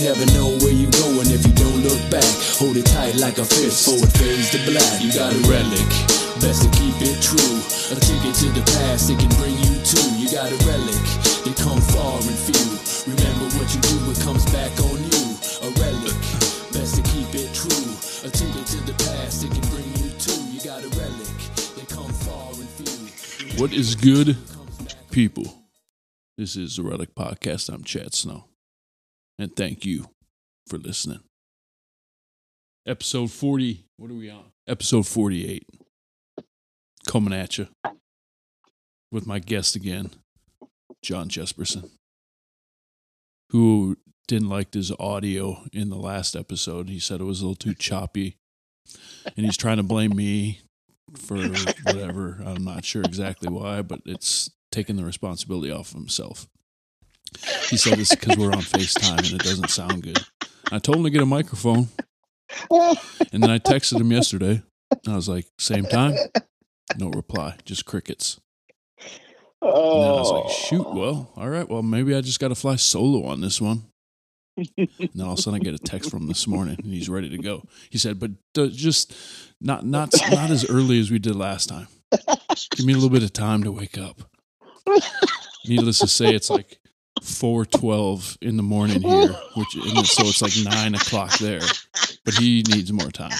You never know where you're going if you don't look back. Hold it tight like a fist, forward fades to black. You got a relic, best to keep it true. A ticket to the past, it can bring you to. You got a relic, they come far and few. Remember what you do, it comes back on you. A relic, best to keep it true. A ticket to the past, it can bring you to. You got a relic, they come far and few. What is good, people? This is the Relic Podcast. I'm Chad Snow, and thank you for listening. Episode 40, what are we on? Episode 48, coming at you with my guest again, Jon Jespersen, who didn't like his audio in the last episode. He said it was a little too choppy, and he's trying to blame me for whatever. I'm not sure exactly why, but it's taking the responsibility off of himself. He said it's because we're on FaceTime and it doesn't sound good. I told him to get a microphone, and then I texted him yesterday. I was like, same time, no reply, just crickets. Oh. And then I was like, shoot, well, all right, well, maybe I just got to fly solo on this one. And then all of a sudden I get a text from him this morning, and he's ready to go. He said, but just not as early as we did last time. Give me a little bit of time to wake up. Needless to say, it's like 4:12 in the morning here, so it's like 9 o'clock there. But he needs more time.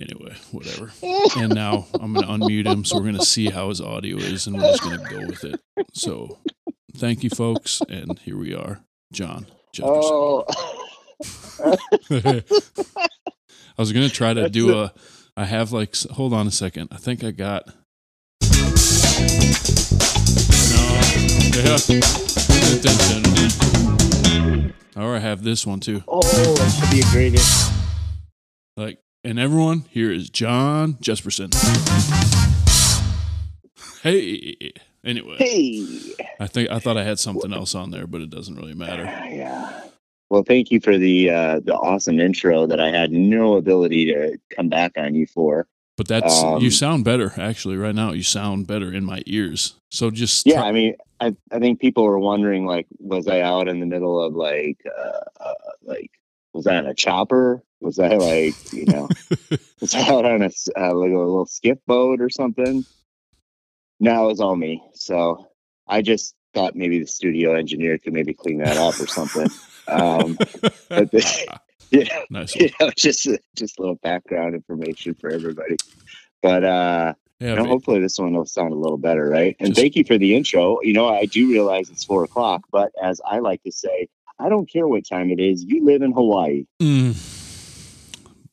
Anyway, whatever. And now I'm going to unmute him, so we're going to see how his audio is, and we're just going to go with it. So, thank you, folks, and here we are, Jon Jespersen. Oh. I was going to try to do a. I have like. Hold on a second. I think I got. Or I have this one too. Oh, that should be a greatest. Like, and everyone, here is Jon Jespersen. Hey. Anyway. Hey. I thought I had something else on there, but it doesn't really matter. Yeah. Well, thank you for the awesome intro that I had no ability to come back on you for. But that's you sound better actually right now. You sound better in my ears. So just I mean, I think people were wondering like, was I out in the middle of like was I on a chopper? Was I like was I out on like a little skiff boat or something? No, it was all me. So I just thought maybe the studio engineer could maybe clean that up or something. But nice. Just a little background information for everybody. But hopefully this one will sound a little better, right? And thank you for the intro. I do realize it's 4 o'clock, but as I like to say, I don't care what time it is. You live in Hawaii. And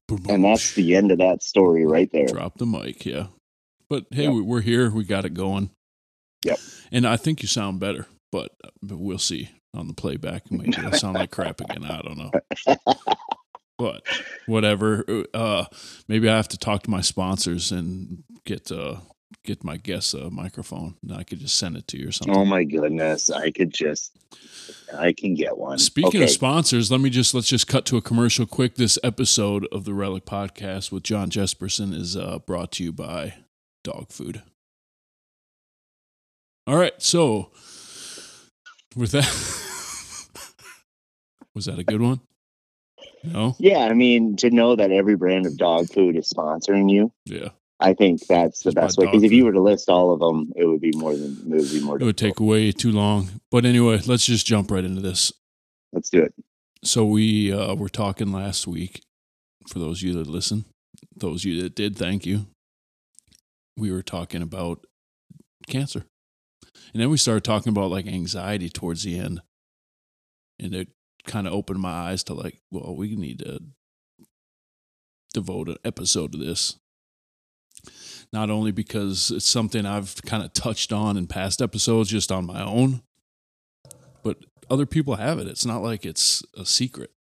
that's the end of that story right there. Drop the mic, yeah. But hey, We're here. We got it going. Yep. And I think you sound better, but we'll see on the playback. Maybe it'll sound like crap again. I don't know. But whatever. Maybe I have to talk to my sponsors and get my guest a microphone, and I could just send it to you or something. Oh my goodness, I can get one. Speaking of sponsors, let's just cut to a commercial quick. This episode of the Relic Podcast with Jon Jespersen is brought to you by dog food. All right, so with that, was that a good one? No. Yeah, I mean, to know that every brand of dog food is sponsoring you. Yeah. I think that's the best way, because if you were to list all of them, it would be more difficult. It would take way too long. But anyway, let's just jump right into this. Let's do it. So we were talking last week, for those of you that listen, those of you that did, thank you. We were talking about cancer. And then we started talking about like anxiety towards the end. And it kind of opened my eyes to like, well, we need to devote an episode to this. Not only because it's something I've kind of touched on in past episodes just on my own, but other people have it. It's not like it's a secret.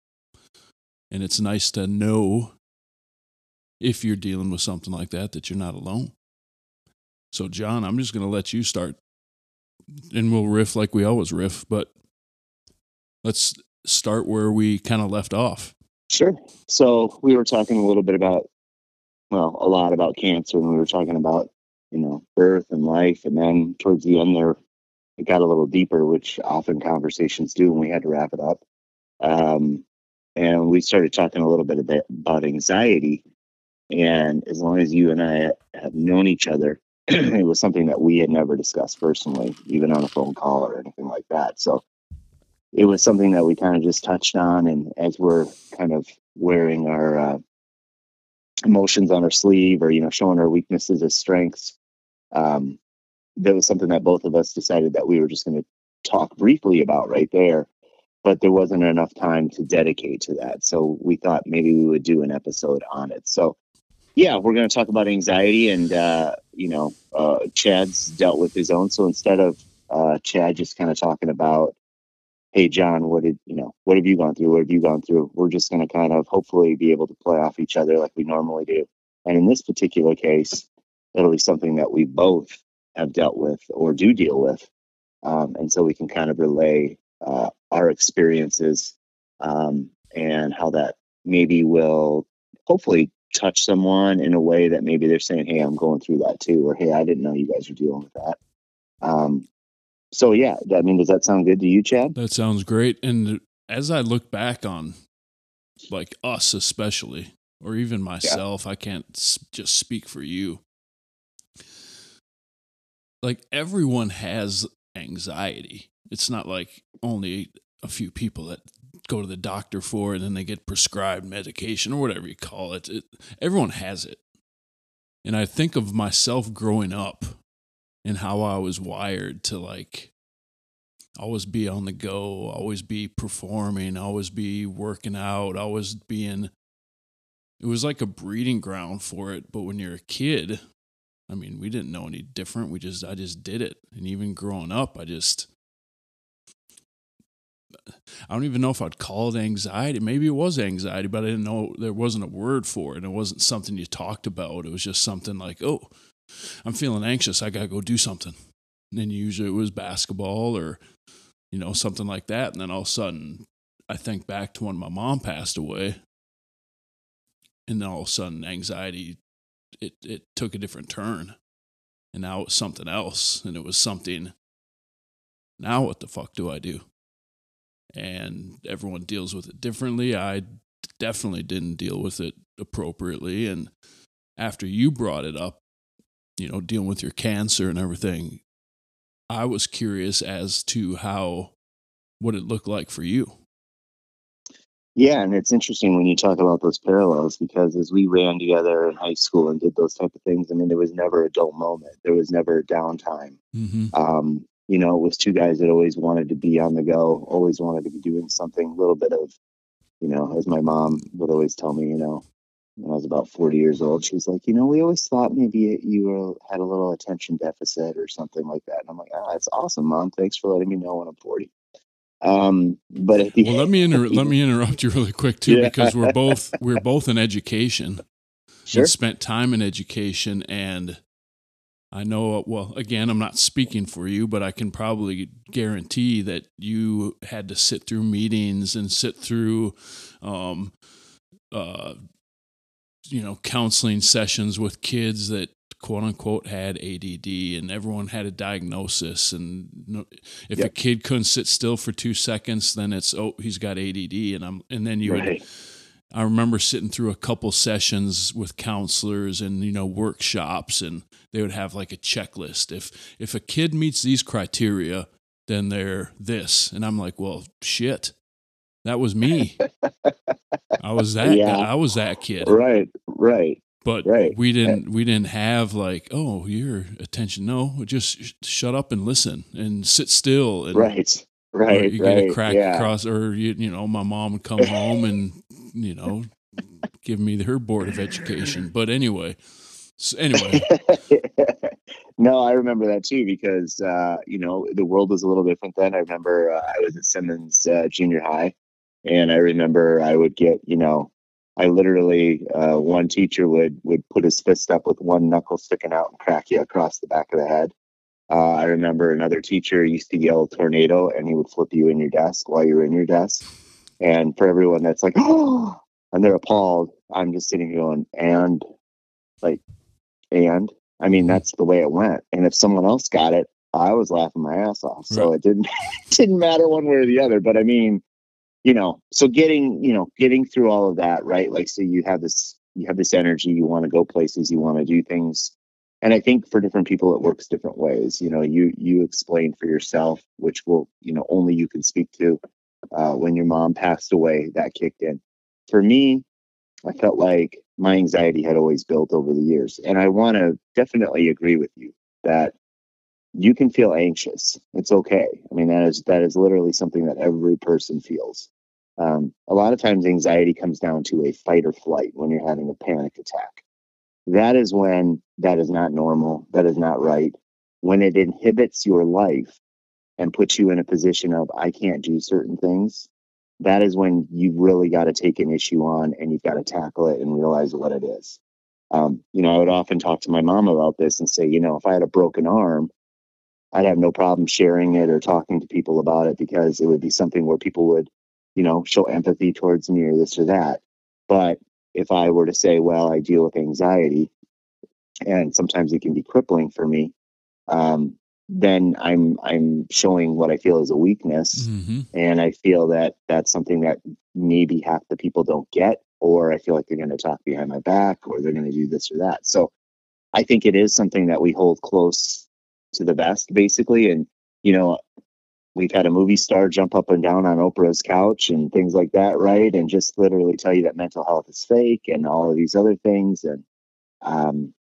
And it's nice to know if you're dealing with something like that, that you're not alone. So, Jon, I'm just going to let you start. And we'll riff like we always riff, but let's start where we kind of left off. Sure. So we were talking a little bit about, well, a lot about cancer, and we were talking about, birth and life. And then towards the end there, it got a little deeper, which often conversations do, and we had to wrap it up. And we started talking a little bit about anxiety. And as long as you and I have known each other, it was something that we had never discussed personally, even on a phone call or anything like that. So it was something that we kind of just touched on. And as we're kind of wearing our emotions on our sleeve, or, you know, showing our weaknesses as strengths, that was something that both of us decided that we were just going to talk briefly about right there, but there wasn't enough time to dedicate to that. So we thought maybe we would do an episode on it. So yeah, we're going to talk about anxiety, and, Chad's dealt with his own. So instead of Chad just kind of talking about, hey, John, what have you gone through? What have you gone through? We're just going to kind of hopefully be able to play off each other like we normally do. And in this particular case, it'll be something that we both have dealt with or do deal with. And so we can kind of relay our experiences and how that maybe will hopefully touch someone in a way that maybe they're saying, hey, I'm going through that too, or hey, I didn't know you guys were dealing with that. So yeah, I mean, does that sound good to you, Chad? That sounds great. And as I look back on like us especially, or even myself, yeah. I can't just speak for you. Like everyone has anxiety. It's not like only a few people that go to the doctor for it and then they get prescribed medication or whatever you call it. Everyone has it. And I think of myself growing up and how I was wired to like always be on the go, always be performing, always be working out, always being, it was like a breeding ground for it. But when you're a kid, I mean, we didn't know any different. I just did it. And even growing up, I don't even know if I'd call it anxiety. Maybe it was anxiety, but I didn't know, there wasn't a word for it. And it wasn't something you talked about. It was just something like, oh, I'm feeling anxious. I got to go do something. And then usually it was basketball or, you know, something like that. And then all of a sudden, I think back to when my mom passed away. And then all of a sudden, anxiety, it took a different turn. And now it was something else. And it was something, now what the fuck do I do? And everyone deals with it differently. I definitely didn't deal with it appropriately. And after you brought it up, you know, dealing with your cancer and everything, I was curious as to what it looked like for you. Yeah, and it's interesting when you talk about those parallels, because as we ran together in high school and did those type of things, I mean, there was never a dull moment. There was never a downtime. Mm-hmm. You know, it was two guys that always wanted to be on the go, always wanted to be doing something, a little bit of, you know, as my mom would always tell me, you know, when I was about 40 years old, she was like, you know, we always thought maybe had a little attention deficit or something like that. And I'm like, that's awesome, Mom. Thanks for letting me know when I'm 40. But at the well, end, let me interrupt you really quick too, yeah. Because we're both in education. Sure. We spent time in education, and I know, well, again, I'm not speaking for you, but I can probably guarantee that you had to sit through meetings and sit through, you know, counseling sessions with kids that quote unquote had ADD, and everyone had a diagnosis. And if yep. a kid couldn't sit still for 2 seconds, then it's, oh, he's got ADD. And then you right. would, I remember sitting through a couple sessions with counselors and, you know, workshops, and they would have like a checklist. If a kid meets these criteria, then they're this. And I'm like, well, shit, that was me. I was that yeah. I was that kid. Right. Right. But right. we didn't have like, oh, your attention. No, just shut up and listen and sit still. And, right. Right. You get a crack yeah. across, or, you know, my mom would come home and, you know, give me her board of education. But anyway. No, I remember that too, because, you know, the world was a little different then. I remember I was at Simmons junior high, and I remember I would get, you know, I literally, one teacher would put his fist up with one knuckle sticking out and crack you across the back of the head. I remember another teacher used to yell tornado, and he would flip you in your desk while you were in your desk. And for everyone that's like, oh, and they're appalled, I'm just sitting here going, and I mean, that's the way it went. And if someone else got it, I was laughing my ass off. So it didn't matter one way or the other. But I mean, you know, so getting through all of that, right? Like, so you have this energy, you want to go places, you want to do things. And I think for different people, it works different ways. You know, you explain for yourself, which will, you know, only you can speak to. When your mom passed away, that kicked in. For me, I felt like my anxiety had always built over the years. And I want to definitely agree with you that you can feel anxious. It's okay. I mean, that is literally something that every person feels. A lot of times anxiety comes down to a fight or flight when you're having a panic attack. That is when that is not normal. That is not right. When it inhibits your life and puts you in a position of, I can't do certain things, that is when you've really got to take an issue on and you've got to tackle it and realize what it is. You know, I would often talk to my mom about this and say, you know, if I had a broken arm, I'd have no problem sharing it or talking to people about it, because it would be something where people would, you know, show empathy towards me or this or that. But if I were to say, well, I deal with anxiety and sometimes it can be crippling for me, then I'm showing what I feel is a weakness. Mm-hmm. And I feel that that's something that maybe half the people don't get, or I feel like they're going to talk behind my back, or they're going to do this or that. So I think it is something that we hold close to the vest, basically. And, you know, we've had a movie star jump up and down on Oprah's couch and things like that, right? And just literally tell you that mental health is fake and all of these other things. And,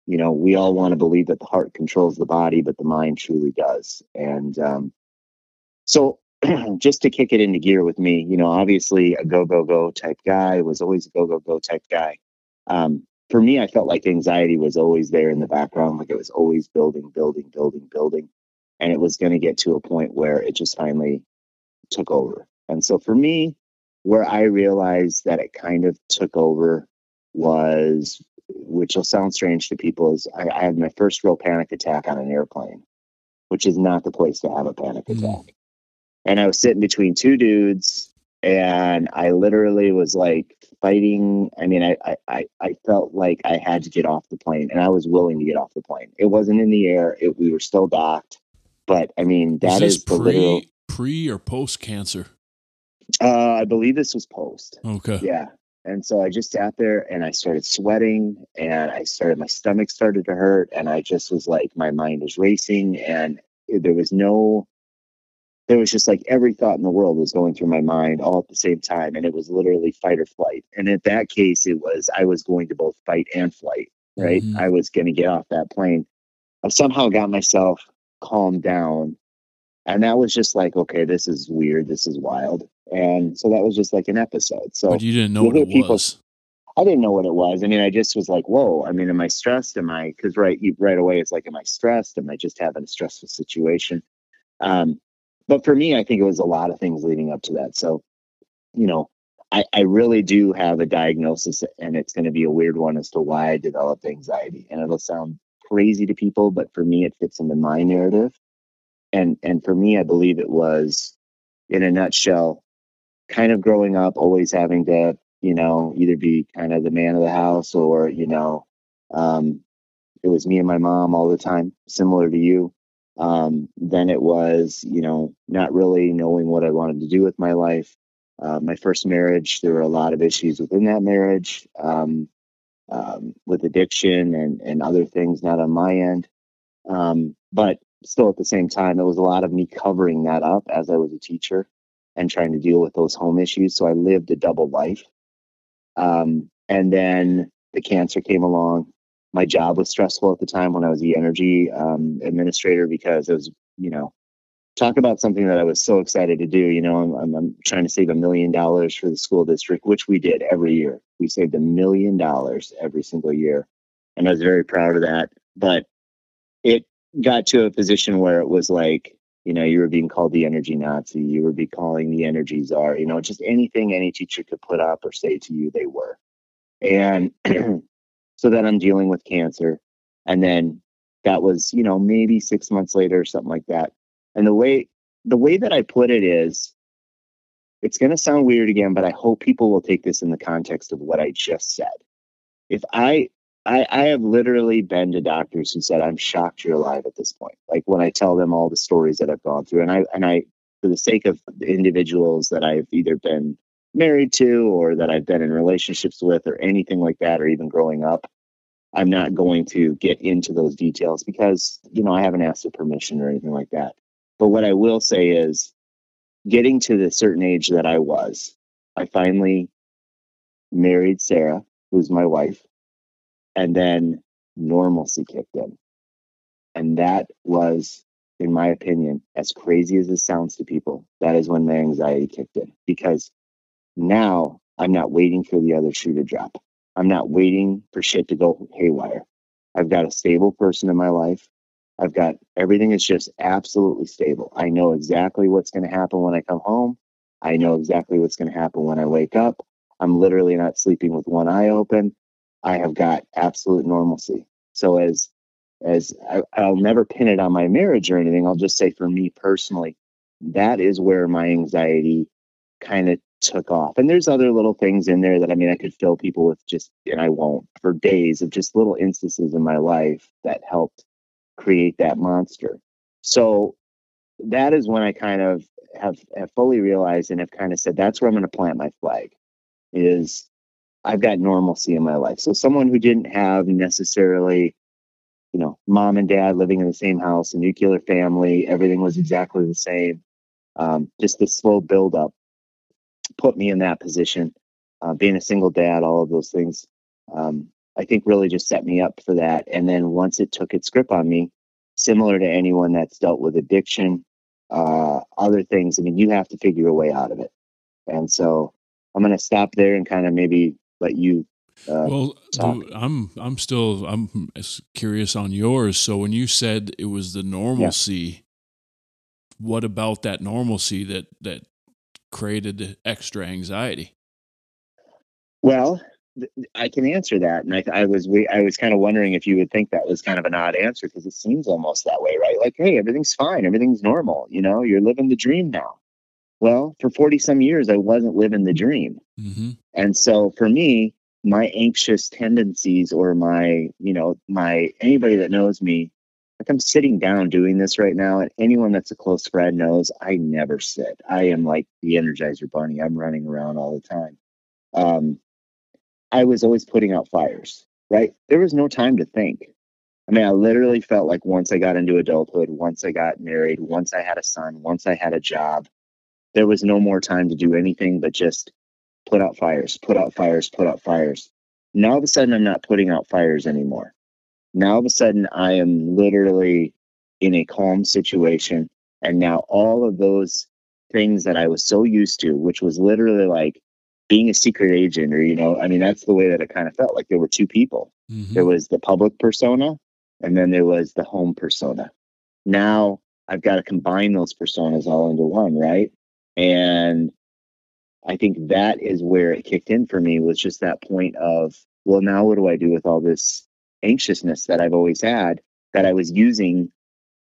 you know, we all want to believe that the heart controls the body, but the mind truly does. And so just to kick it into gear with me, you know, obviously a go type guy, was always a go type guy. For me, I felt like anxiety was always there in the background. Like, it was always building. And it was going to get to a point where it just finally took over. And so for me, where I realized that it kind of took over was, which will sound strange to people, is I had my first real panic attack on an airplane, which is not the place to have a panic attack. Mm. And I was sitting between two dudes, and I literally was like fighting. I mean, I felt like I had to get off the plane, and I was willing to get off the plane. It wasn't in the air. We were still docked. But I mean, that is the literal pre or post cancer. I believe this was post. Okay. Yeah. And so I just sat there and I started sweating, and my stomach started to hurt, and I just was like, my mind was racing, and there was just like every thought in the world was going through my mind all at the same time. And it was literally fight or flight. And in that case, I was going to both fight and flight, right? Mm-hmm. I was going to get off that plane. I somehow got myself calmed down. And that was just like, okay, this is weird. This is wild. And so that was just like an episode. So, but you didn't know what it was. I didn't know what it was. I mean, I just was like, whoa, I mean, am I stressed? Cause right away it's like, am I stressed? Am I just having a stressful situation? But for me, I think it was a lot of things leading up to that. So, you know, I really do have a diagnosis, and it's going to be a weird one as to why I developed anxiety, and it'll sound crazy to people, but for me, it fits into my narrative. And for me, I believe it was, in a nutshell, kind of growing up, always having to, you know, either be kind of the man of the house, or, you know, it was me and my mom all the time, similar to you. Then it was, you know, not really knowing what I wanted to do with my life. My first marriage, there were a lot of issues within that marriage, with addiction and other things, not on my end. But still at the same time, it was a lot of me covering that up as I was a teacher and trying to deal with those home issues. So I lived a double life. And then the cancer came along. My job was stressful at the time when I was the energy administrator, because it was, you know, talk about something that I was so excited to do. You know, I'm trying to save $1 million for the school district, which we did every year. We saved $1 million every single year. And I was very proud of that. But it got to a position where it was like, you know, you were being called the energy Nazi. You were being calling the energy czar. You know, just anything any teacher could put up or say to you, they were. And so then I'm dealing with cancer. And then that was, you know, maybe 6 months later or something like that. And the way that I put it is, it's going to sound weird again, but I hope people will take this in the context of what I just said. If I I have literally been to doctors who said, I'm shocked you're alive at this point. Like when I tell them all the stories that I've gone through, and I, for the sake of the individuals that I've either been married to or that I've been in relationships with or anything like that, or even growing up, I'm not going to get into those details because, you know, I haven't asked for permission or anything like that. But what I will say is, getting to the certain age that I was, I finally married Sarah, who's my wife, and then normalcy kicked in. And that was, in my opinion, as crazy as it sounds to people, that is when my anxiety kicked in, because now I'm not waiting for the other shoe to drop. I'm not waiting for shit to go haywire. I've got a stable person in my life. I've got everything is just absolutely stable. I know exactly what's going to happen when I come home. I know exactly what's going to happen when I wake up. I'm literally not sleeping with one eye open. I have got absolute normalcy. So I'll never pin it on my marriage or anything. I'll just say for me personally, that is where my anxiety kind of took off. And there's other little things in there that, I mean, I could fill people with just, and I won't, for days of just little instances in my life that helped create that monster. So that is when I kind of have fully realized and have kind of said, that's where I'm going to plant my flag, is I've got normalcy in my life. So someone who didn't have necessarily, you know, mom and dad living in the same house, a nuclear family, everything was exactly the same. Just the slow buildup put me in that position. Being a single dad, all of those things, I think really just set me up for that. And then once it took its grip on me, similar to anyone that's dealt with addiction, other things, I mean, you have to figure a way out of it. And so I'm going to stop there and kind of maybe let you talk. I'm curious on yours. So when you said it was the normalcy, What about that normalcy that created extra anxiety? Well, I can answer that. And I was kind of wondering if you would think that was kind of an odd answer, because it seems almost that way, right? Like, hey, everything's fine. Everything's normal. You know, you're living the dream now. Well, for 40 some years, I wasn't living the dream. Mm-hmm. And so for me, my anxious tendencies or my anybody that knows me, like I'm sitting down doing this right now, and anyone that's a close friend knows I never sit. I am like the Energizer Bunny. I'm running around all the time. I was always putting out fires, right? There was no time to think. I mean, I literally felt like once I got into adulthood, once I got married, once I had a son, once I had a job, there was no more time to do anything but just put out fires, put out fires, put out fires. Now all of a sudden, I'm not putting out fires anymore. Now all of a sudden, I am literally in a calm situation. And now all of those things that I was so used to, which was literally like being a secret agent, or, you know, I mean, that's the way that it kind of felt like there were two people. Mm-hmm. There was the public persona, and then there was the home persona. Now I've got to combine those personas all into one, right? And I think that is where it kicked in for me, was just that point of, well, now what do I do with all this anxiousness that I've always had, that I was using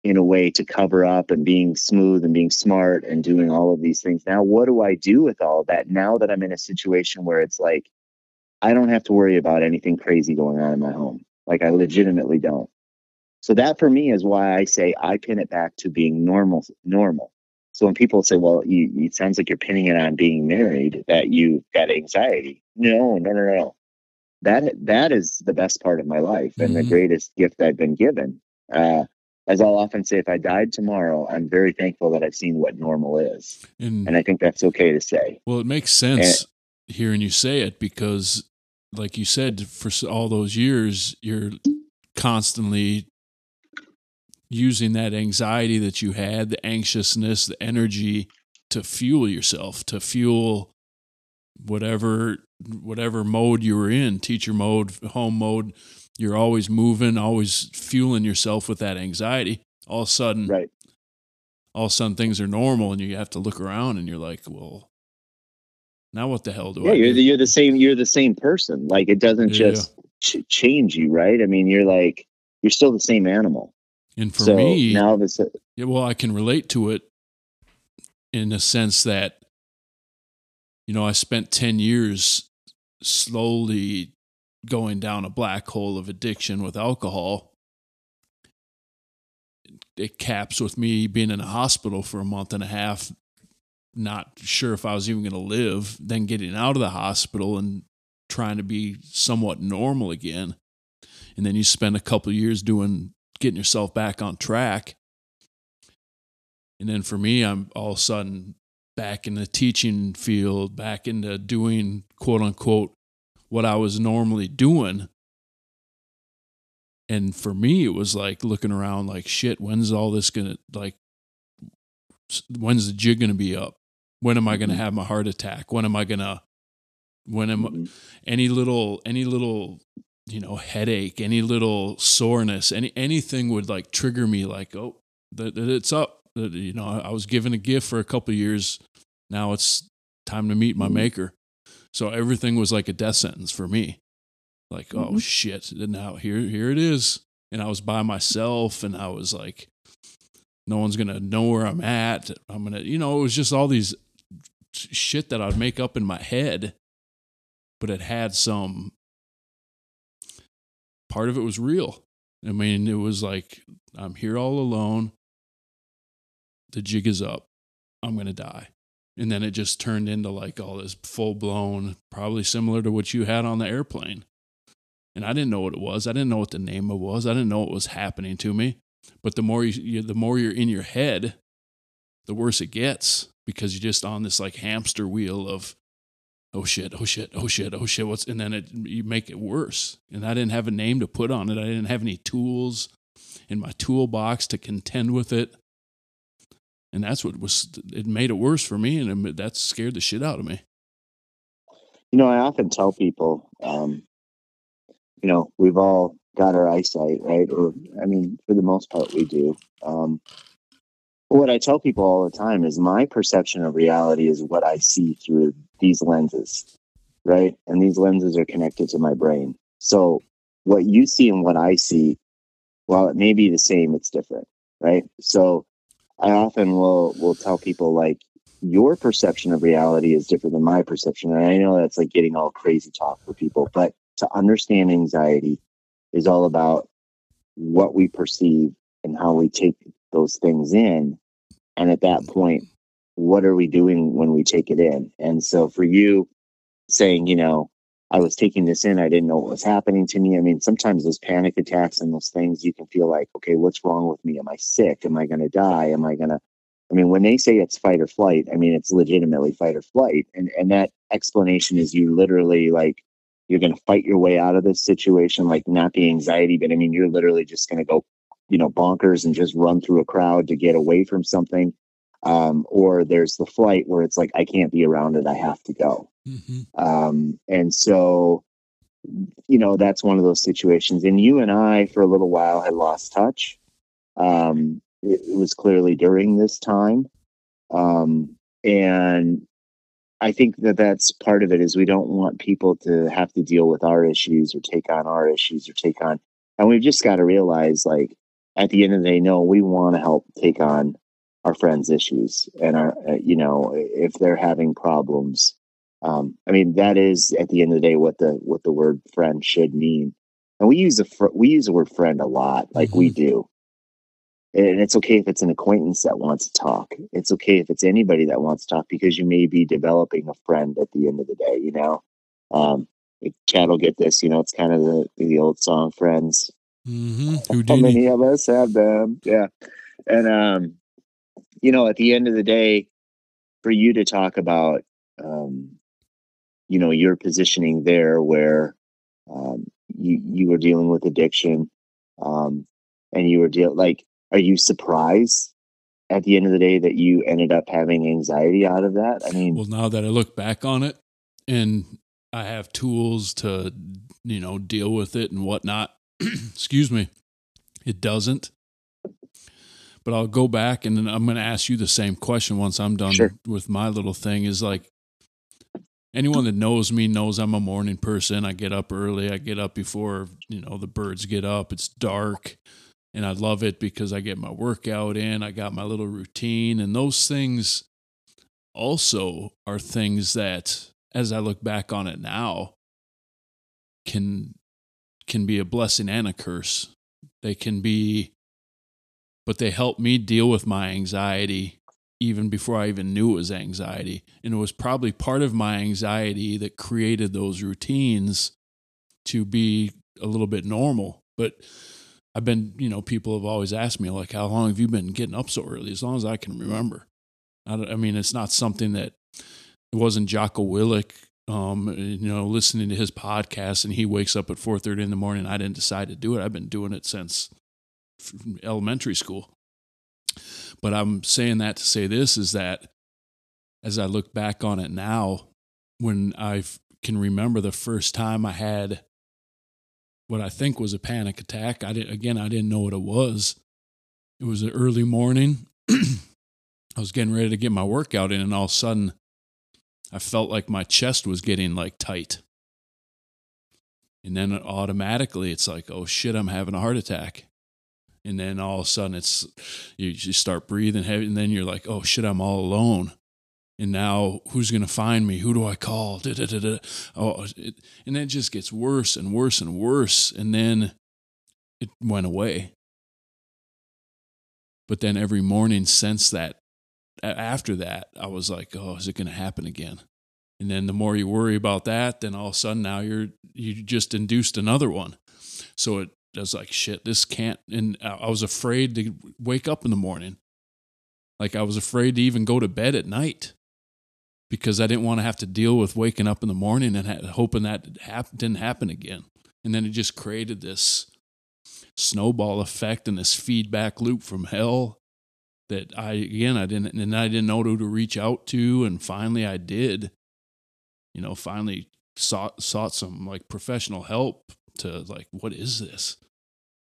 in a way to cover up and being smooth and being smart and doing all of these things. Now, what do I do with all that now that I'm in a situation where it's like, I don't have to worry about anything crazy going on in my home. Like, I legitimately don't. So that for me is why I say I pin it back to being normal. So when people say, well, it sounds like you're pinning it on being married, that you've got anxiety. No. That is the best part of my life and the greatest gift I've been given. As I'll often say, if I died tomorrow, I'm very thankful that I've seen what normal is. And I think that's okay to say. Well, it makes sense hearing you say it, because like you said, for all those years, you're constantly using that anxiety that you had, the anxiousness, the energy to fuel yourself, to fuel whatever mode you were in, teacher mode, home mode. You're always moving, always fueling yourself with that anxiety. All of a sudden things are normal, and you have to look around and you're like, well, now what the hell do I do? You're the same person. Like, it doesn't just change you, right? I mean, you're like, you're still the same animal. And for me, now this, well, I can relate to it in the sense that, you know, I spent 10 years slowly going down a black hole of addiction with alcohol. It caps with me being in a hospital for a month and a half, not sure if I was even going to live, then getting out of the hospital and trying to be somewhat normal again. And then you spend a couple of years getting yourself back on track. And then for me, I'm all of a sudden back in the teaching field, back into doing quote unquote what I was normally doing. And for me, it was like looking around like, shit, when's the jig going to be up? When am I going to have my heart attack? Any little headache, any little soreness, anything would like trigger me like, oh, it's up. I was given a gift for a couple of years. Now it's time to meet my maker. So everything was like a death sentence for me. Like, oh shit. And now here it is. And I was by myself and I was like, no one's going to know where I'm at. I'm going to, it was just all these shit that I'd make up in my head, but it had some, part of it was real. I mean, it was like, I'm here all alone. The jig is up. I'm going to die. And then it just turned into like all this full blown, probably similar to what you had on the airplane. And I didn't know what it was. I didn't know what the name of it was. I didn't know what was happening to me. But the more you're in your head, the worse it gets, because you're just on this like hamster wheel of, oh shit, oh shit, oh shit, oh shit. And then you make it worse. And I didn't have a name to put on it. I didn't have any tools in my toolbox to contend with it. And that's it made it worse for me. And that scared the shit out of me. I often tell people, we've all got our eyesight, right? Or, for the most part, we do. What I tell people all the time is my perception of reality is what I see through these lenses, right? And these lenses are connected to my brain. So what you see and what I see, while it may be the same, it's different, right? So I often will tell people, like, your perception of reality is different than my perception. And I know that's like getting all crazy talk for people, but to understand anxiety is all about what we perceive and how we take those things in. And at that point, what are we doing when we take it in? And so for you saying, I was taking this in, I didn't know what was happening to me. Sometimes those panic attacks and those things, you can feel like, okay, what's wrong with me? Am I sick? Am I going to die? When they say it's fight or flight, it's legitimately fight or flight. And that explanation is you literally like, you're going to fight your way out of this situation, like not the anxiety, but you're literally just going to go, bonkers and just run through a crowd to get away from something. Or there's the flight where it's like, I can't be around it. I have to go. Mm-hmm. And so, that's one of those situations. And you and I, for a little while, had lost touch. It was clearly during this time. And I think that that's part of it is we don't want people to have to deal with our issues or take on our issues or take on. And we've just got to realize, like, at the end of the day, no, we want to help take on our friends' issues and our, if they're having problems. That is at the end of the day, what the word friend should mean. And we use the word friend a lot. Like we do. And it's okay if it's an acquaintance that wants to talk. It's okay if it's anybody that wants to talk, because you may be developing a friend at the end of the day, Chad will get this, it's kind of the old song, Friends. Mm-hmm. How many of us have them? Yeah. And, at the end of the day, for you to talk about, your positioning there where you were dealing with addiction and you were are you surprised at the end of the day that you ended up having anxiety out of that? Well, now that I look back on it and I have tools to, deal with it and whatnot, excuse me, it doesn't. But I'll go back and then I'm going to ask you the same question once I'm done with my little thing is like, anyone that knows me knows I'm a morning person. I get up early. I get up before, the birds get up. It's dark and I love it because I get my workout in. I got my little routine, and those things also are things that, as I look back on it now, can be a blessing and a curse. They can be, but they helped me deal with my anxiety even before I even knew it was anxiety. And it was probably part of my anxiety that created those routines to be a little bit normal. But I've been, you know, people have always asked me, like, how long have you been getting up so early? As long as I can remember. I mean, it's not something that, it wasn't Jocko Willink, you know, listening to his podcast and he wakes up at 4:30 in the morning. I didn't decide to do it. I've been doing it since elementary school. But I'm saying that to say this is that as I look back on it now, when I can remember the first time I had what I think was a panic attack, I didn't know what it was. It was an early morning. I was getting ready to get my workout in, and all of a sudden, I felt like my chest was getting like tight. And then automatically it's like, oh shit, I'm having a heart attack. And then all of a sudden it's, you start breathing heavy, and then you're like, oh shit, I'm all alone. And now who's going to find me? Who do I call? And then it just gets worse and worse and worse. And then it went away. But then every morning since that, after that, I was like, oh, is it going to happen again? And then the more you worry about that, then all of a sudden now you just induced another one. So it was like, shit, this can't. And I was afraid to wake up in the morning. Like I was afraid to even go to bed at night because I didn't want to have to deal with waking up in the morning and hoping that didn't happen again. And then it just created this snowball effect and this feedback loop from hell. That I didn't know who to reach out to, and finally I did. You know, finally sought some like professional help to like, what is this?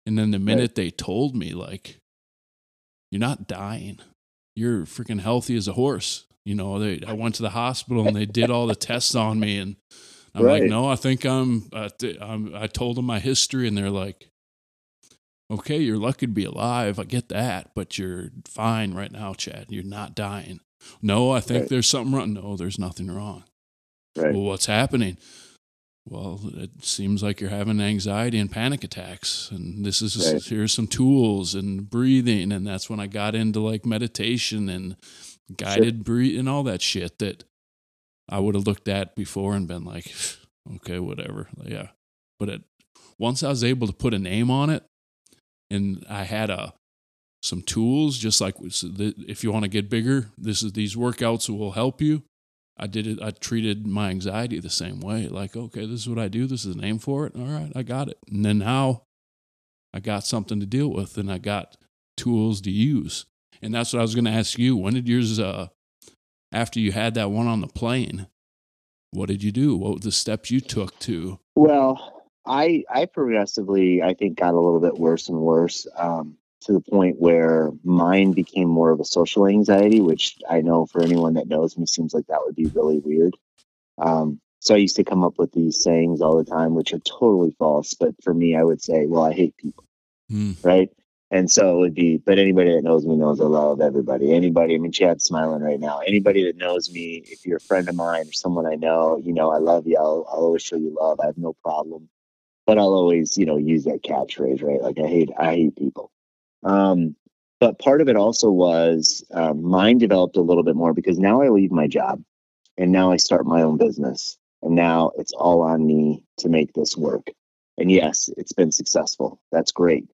And then the minute they told me, like, you're not dying, you're freaking healthy as a horse. You know, I went to the hospital and they did all the tests on me, and I'm like, no, I think I'm. I told them my history, and they're like, okay, you're lucky to be alive. I get that, but you're fine right now, Chad. You're not dying. No, I think there's something wrong. No, there's nothing wrong. Right. Well, what's happening? Well, it seems like you're having anxiety and panic attacks, and this is here's some tools and breathing, and that's when I got into like meditation and guided breathing and all that shit that I would have looked at before and been like, okay, whatever, yeah. But once I was able to put a name on it. And I had some tools, just like if you want to get bigger, these workouts will help you. I did it. I treated my anxiety the same way. Like, okay, this is what I do. This is a name for it. All right, I got it. And then now I got something to deal with, and I got tools to use. And that's what I was going to ask you. When did yours? After you had that one on the plane, what did you do? What were the steps you took to? Well, I progressively, I think, got a little bit worse and worse to the point where mine became more of a social anxiety, which I know for anyone that knows me seems like that would be really weird. So I used to come up with these sayings all the time, which are totally false. But for me, I would say, well, I hate people, right? And so it would be, but anybody that knows me knows I love everybody. Anybody, I mean, Chad's smiling right now. Anybody that knows me, if you're a friend of mine or someone I know, you know, I love you. I'll always show you love. I have no problem. But I'll always, you know, use that catchphrase, right? Like I hate people. But part of it also was mine developed a little bit more because now I leave my job and now I start my own business. And now it's all on me to make this work. And yes, it's been successful. That's great.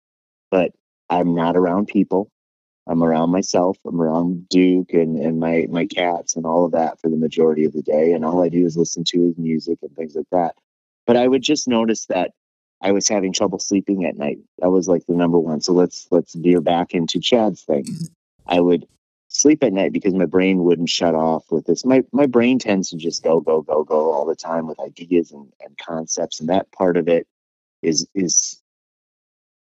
But I'm not around people. I'm around myself. I'm around Duke and my cats and all of that for the majority of the day. And all I do is listen to his music and things like that. But I would just notice that I was having trouble sleeping at night. That was like the number one. So let's veer back into Chad's thing. I would sleep at night because my brain wouldn't shut off with this. My brain tends to just go all the time with ideas and concepts. And that part of it is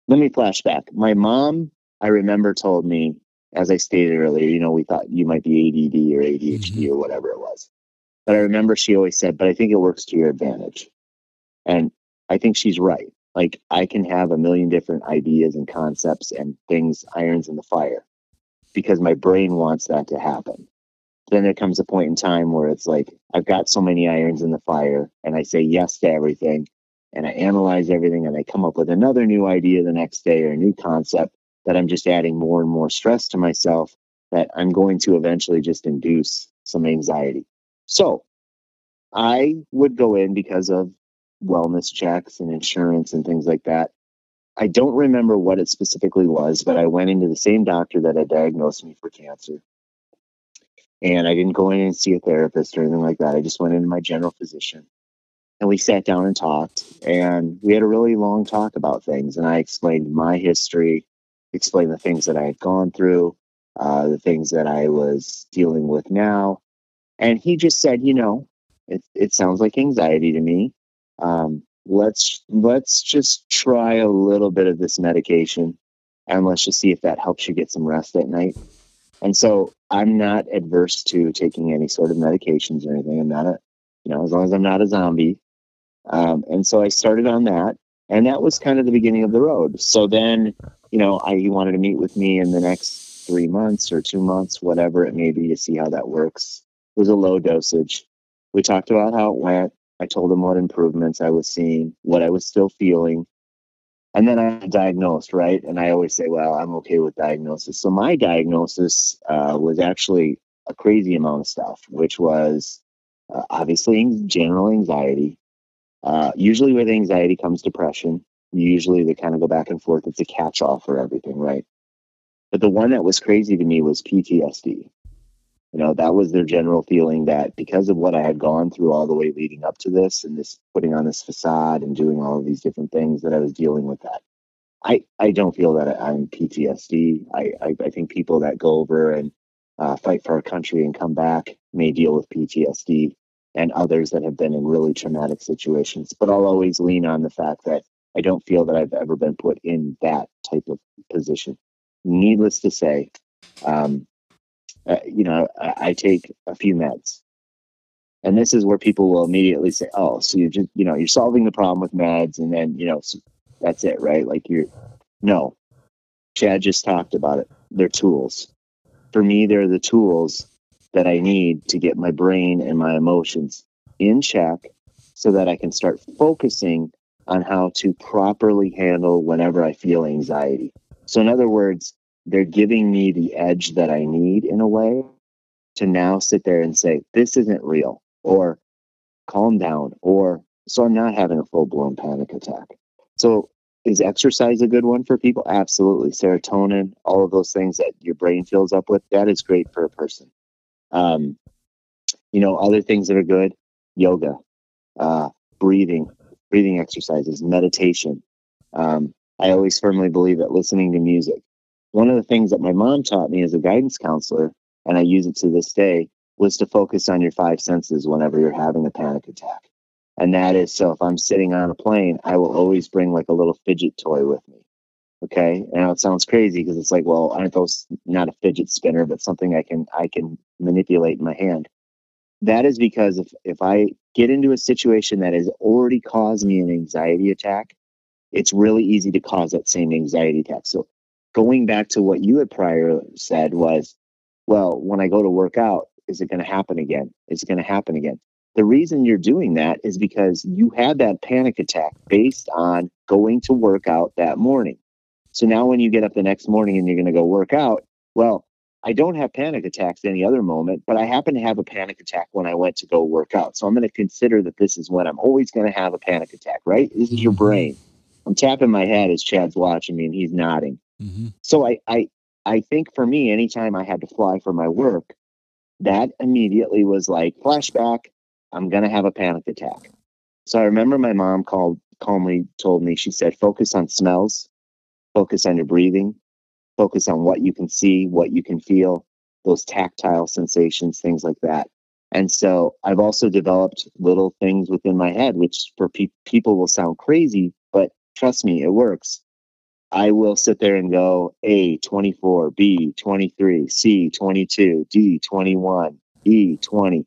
let me flash back. My mom, I remember, told me, as I stated earlier, you know, we thought you might be ADD or ADHD or whatever it was. But I remember she always said, but I think it works to your advantage. And I think she's right. Like I can have a million different ideas and concepts and things, irons in the fire, because my brain wants that to happen. Then there comes a point in time where it's like, I've got so many irons in the fire and I say yes to everything. and I analyze everything and I come up with another new idea the next day or a new concept, that I'm just adding more and more stress to myself that I'm going to eventually just induce some anxiety. So I would go in because of wellness checks and insurance and things like that. I don't remember what it specifically was, but I went into the same doctor that had diagnosed me for cancer. And I didn't go in and see a therapist or anything like that. I just went into my general physician. And we sat down and talked. And we had a really long talk about things. And I explained my history, explained the things that I had gone through, the things that I was dealing with now. And he just said, you know, it sounds like anxiety to me. Let's just try a little bit of this medication and let's just see if that helps you get some rest at night. And so I'm not adverse to taking any sort of medications or anything. I'm not a, you know, as long as I'm not a zombie. And so I started on that, and that was kind of the beginning of the road. So then, you know, he wanted to meet with me in the next 3 months or 2 months, whatever it may be, to see how that works. It was a low dosage. We talked about how it went. I told him what improvements I was seeing, what I was still feeling. And then I diagnosed, right? And I always say, well, I'm okay with diagnosis. So my diagnosis was actually a crazy amount of stuff, which was obviously general anxiety. Usually with anxiety comes depression. Usually they kind of go back and forth. It's a catch-all for everything, right? But the one that was crazy to me was PTSD. You know, that was their general feeling that because of what I had gone through all the way leading up to this and this putting on this facade and doing all of these different things that I was dealing with that. I don't feel that I'm PTSD. I think people that go over and fight for our country and come back may deal with PTSD and others that have been in really traumatic situations. But I'll always lean on the fact that I don't feel that I've ever been put in that type of position. Needless to say, you know, I take a few meds, and this is where people will immediately say, "Oh, so you just, you know, you're solving the problem with meds, and then you know, so that's it, right?" Like no. Chad just talked about it. They're tools. For me, they're the tools that I need to get my brain and my emotions in check, so that I can start focusing on how to properly handle whenever I feel anxiety. So, in other words, they're giving me the edge that I need in a way to now sit there and say, this isn't real, or calm down, or so I'm not having a full-blown panic attack. So is exercise a good one for people? Absolutely. Serotonin, all of those things that your brain fills up with, that is great for a person. You know, other things that are good, yoga, breathing exercises, meditation. I always firmly believe that listening to music. One of the things that my mom taught me as a guidance counselor, and I use it to this day, was to focus on your five senses whenever you're having a panic attack. And that is, so if I'm sitting on a plane, I will always bring like a little fidget toy with me. Okay. And it sounds crazy because it's like, well, aren't those not a fidget spinner, but something I can manipulate in my hand. That is because if I get into a situation that has already caused me an anxiety attack, it's really easy to cause that same anxiety attack. So going back to what you had prior said was, well, when I go to work out, is it going to happen again? Is it going to happen again? The reason you're doing that is because you had that panic attack based on going to work out that morning. So now when you get up the next morning and you're going to go work out, well, I don't have panic attacks any other moment, but I happen to have a panic attack when I went to go work out. So I'm going to consider that this is when I'm always going to have a panic attack, right? This is your brain. I'm tapping my head as Chad's watching me and he's nodding. Mm-hmm. So I think for me, anytime I had to fly for my work, that immediately was like flashback. I'm going to have a panic attack. So I remember my mom calmly told me, she said, focus on smells, focus on your breathing, focus on what you can see, what you can feel, those tactile sensations, things like that. And so I've also developed little things within my head, which for people will sound crazy, but trust me, it works. I will sit there and go A, 24, B, 23, C, 22, D, 21, E, 20.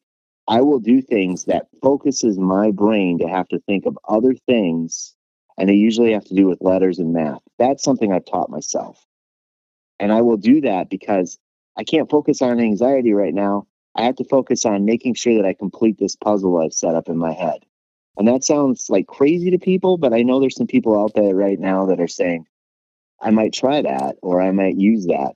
I will do things that focuses my brain to have to think of other things, and they usually have to do with letters and math. That's something I've taught myself. And I will do that because I can't focus on anxiety right now. I have to focus on making sure that I complete this puzzle I've set up in my head. And that sounds like crazy to people, but I know there's some people out there right now that are saying, I might try that, or I might use that.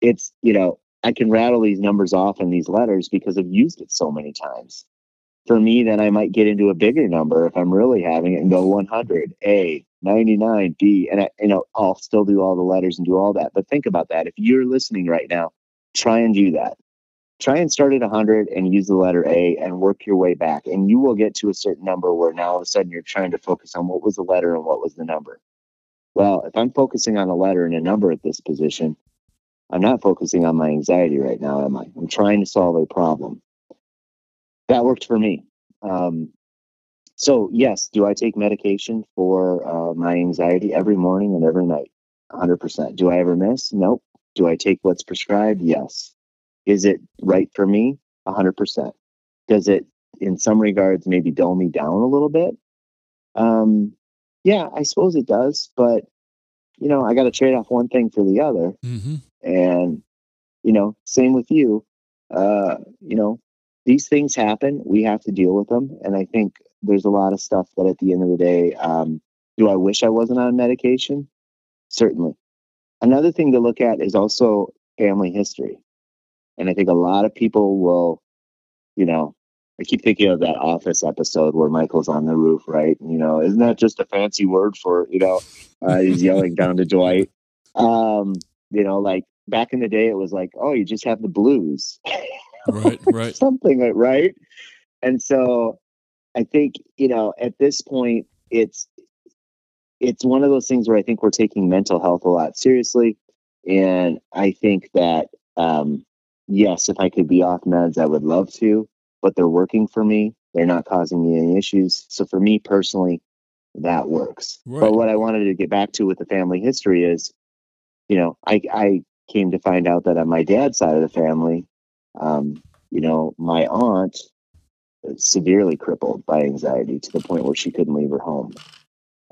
It's, you know, I can rattle these numbers off in these letters because I've used it so many times. For me, then I might get into a bigger number if I'm really having it and go 100, A, 99, B, and I, you know, I'll still do all the letters and do all that. But think about that. If you're listening right now, try and do that. Try and start at 100 and use the letter A and work your way back. And you will get to a certain number where now all of a sudden you're trying to focus on what was the letter and what was the number. Well, if I'm focusing on a letter and a number at this position, I'm not focusing on my anxiety right now, am I? I'm trying to solve a problem. That worked for me. So yes, do I take medication for my anxiety every morning and every night? 100%. Do I ever miss? Nope. Do I take what's prescribed? Yes. Is it right for me? 100%. Does it, in some regards, maybe dull me down a little bit? Yeah, I suppose it does, but you know, I got to trade off one thing for the other. Mm-hmm. And, you know, same with you, you know, these things happen. We have to deal with them. And I think there's a lot of stuff that at the end of the day, do I wish I wasn't on medication? Certainly. Another thing to look at is also family history. And I think a lot of people will, you know, I keep thinking of that Office episode where Michael's on the roof, right? And, you know, isn't that just a fancy word for, you know, he's yelling down to Dwight. You know, like back in the day, it was like, oh, you just have the blues. Right, right. Something like, right? And so I think, you know, at this point, it's one of those things where I think we're taking mental health a lot seriously. And I think that, yes, if I could be off meds, I would love to, but they're working for me. They're not causing me any issues. So for me personally, that works. Right. But what I wanted to get back to with the family history is, you know, I came to find out that on my dad's side of the family, you know, my aunt was severely crippled by anxiety to the point where she couldn't leave her home.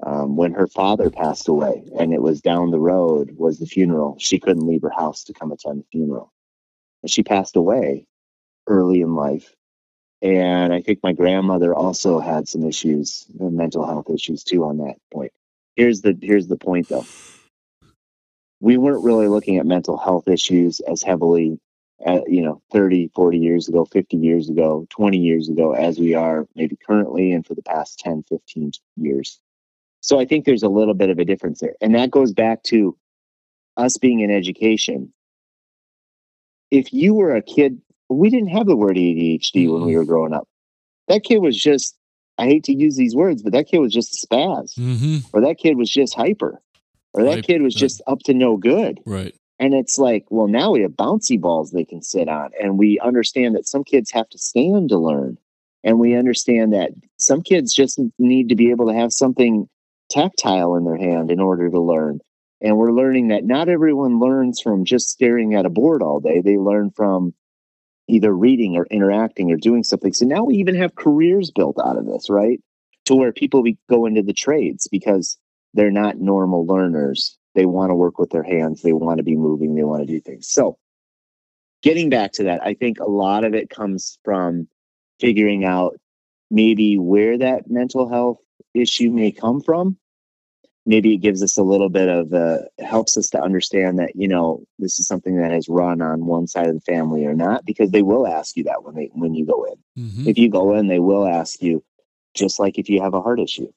When her father passed away and it was down the road was the funeral, she couldn't leave her house to come attend the funeral. And she passed away early in life. And I think my grandmother also had some issues, mental health issues too, on that point. Here's the point though. We weren't really looking at mental health issues as heavily, you know, 30, 40 years ago, 50 years ago, 20 years ago, as we are maybe currently and for the past 10, 15 years. So I think there's a little bit of a difference there. And that goes back to us being in education. If you were a kid, we didn't have the word ADHD when we were growing up. That kid was just, I hate to use these words, but that kid was just a spaz. Mm-hmm. Or that kid was just hyper. Or that kid was just up to no good. Right. And it's like, well, now we have bouncy balls they can sit on. And we understand that some kids have to stand to learn. And we understand that some kids just need to be able to have something tactile in their hand in order to learn. And we're learning that not everyone learns from just staring at a board all day. They learn from either reading or interacting or doing something. So now we even have careers built out of this, right? To where people go into the trades because they're not normal learners. They want to work with their hands. They want to be moving. They want to do things. So getting back to that, I think a lot of it comes from figuring out maybe where that mental health issue may come from. Maybe it gives us a little bit of helps us to understand that, you know, this is something that has run on one side of the family or not, because they will ask you that when you go in. Mm-hmm. If you go in, they will ask you, just like if you have a heart issue.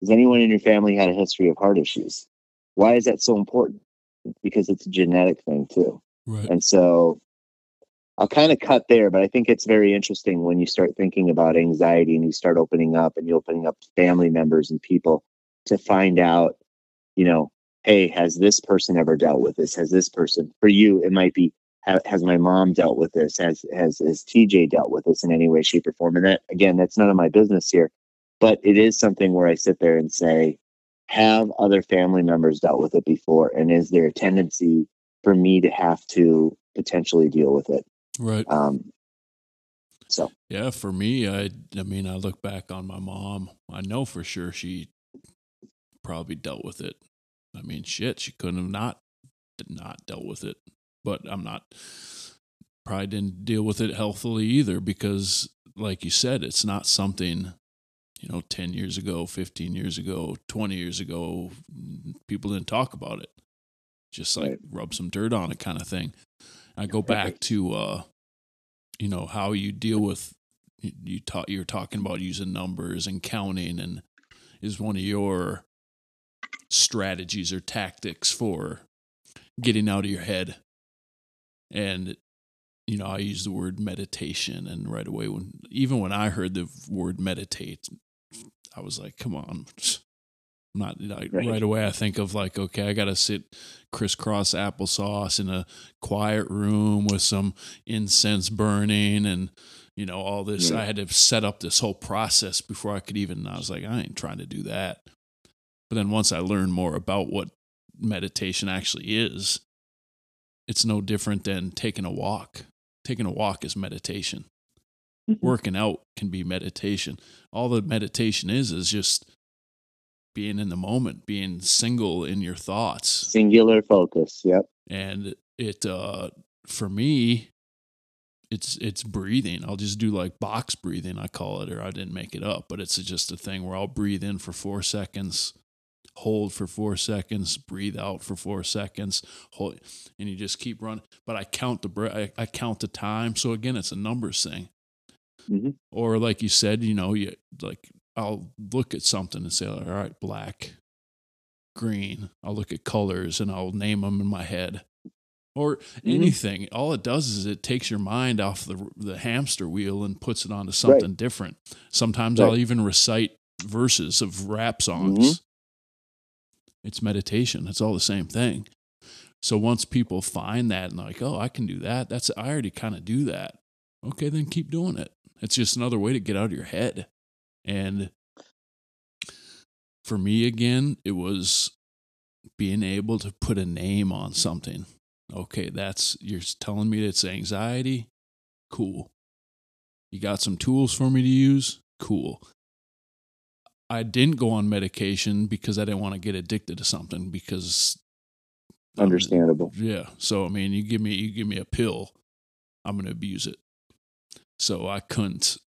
Has anyone in your family had a history of heart issues? Why is that so important? Because it's a genetic thing too. Right. And so I'll kind of cut there, but I think it's very interesting when you start thinking about anxiety and you start opening up and you're opening up family members and people to find out, you know, hey, has this person ever dealt with this? Has this person, for you, it might be, has my mom dealt with this? Has TJ dealt with this in any way, shape, or form? And that, again, that's none of my business here, but it is something where I sit there and say, have other family members dealt with it before? And is there a tendency for me to have to potentially deal with it? Right. So. Yeah, for me, I mean, I look back on my mom. I know for sure she probably dealt with it. I mean, shit, she couldn't have not dealt with it. But probably didn't deal with it healthily either because, like you said, it's not something you know, 10 years ago, 15 years ago, 20 years ago, people didn't talk about it. Just like rub some dirt on it kind of thing. I go back to, you know, how you deal with, you're talking about using numbers and counting, and is one of your strategies or tactics for getting out of your head. And, you know, I use the word meditation, and right away even when I heard the word meditate, I was like, come on. Right away I think of like, okay, I got to sit crisscross applesauce in a quiet room with some incense burning and, you know, all this. I had to set up this whole process before I could even, I was like, I ain't trying to do that. But then once I learned more about what meditation actually is, it's no different than taking a walk. Taking a walk is meditation. Working out can be meditation. All the meditation is just being in the moment, being single in your thoughts. Singular focus, yep. And it, for me, it's breathing. I'll just do like box breathing, I call it, or I didn't make it up, but it's just a thing where I'll breathe in for 4 seconds, hold for 4 seconds, breathe out for 4 seconds, hold, and you just keep running. But I count the breath, I count the time. So again, it's a numbers thing. Mm-hmm. Or like you said, you know, you like, I'll look at something and say, all right, black, green. I'll look at colors and I'll name them in my head or anything. All it does is it takes your mind off the hamster wheel and puts it onto something different. Sometimes I'll even recite verses of rap songs. It's meditation. It's all the same thing. So once people find that and like, oh, I can do that. I already kind of do that. Okay, then keep doing it. It's just another way to get out of your head. And for me, again, it was being able to put a name on something. Okay, you're telling me it's anxiety? Cool. You got some tools for me to use? Cool. I didn't go on medication because I didn't want to get addicted to something because... Understandable. Yeah. So, I mean, you give me a pill, I'm going to abuse it. So I couldn't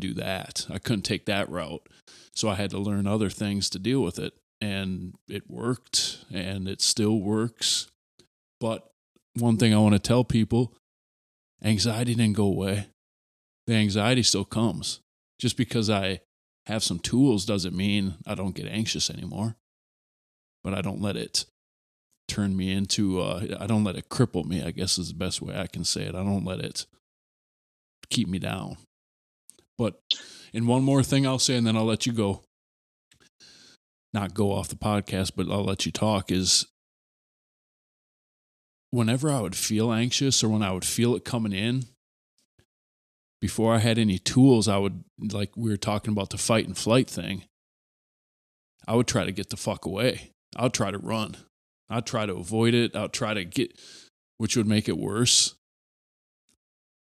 do that. I couldn't take that route. So I had to learn other things to deal with it. And it worked, and it still works. But one thing I want to tell people, anxiety didn't go away. The anxiety still comes. Just because I have some tools doesn't mean I don't get anxious anymore. But I don't let it turn me into, I don't let it cripple me, I guess is the best way I can say it. I don't let it keep me down. But, and one more thing I'll say, and then I'll let you go, not go off the podcast, but I'll let you talk, is whenever I would feel anxious or when I would feel it coming in, before I had any tools, I would, like we were talking about the fight and flight thing, I would try to get the fuck away. I would try to run. I'd try to avoid it. I'd try to get, which would make it worse.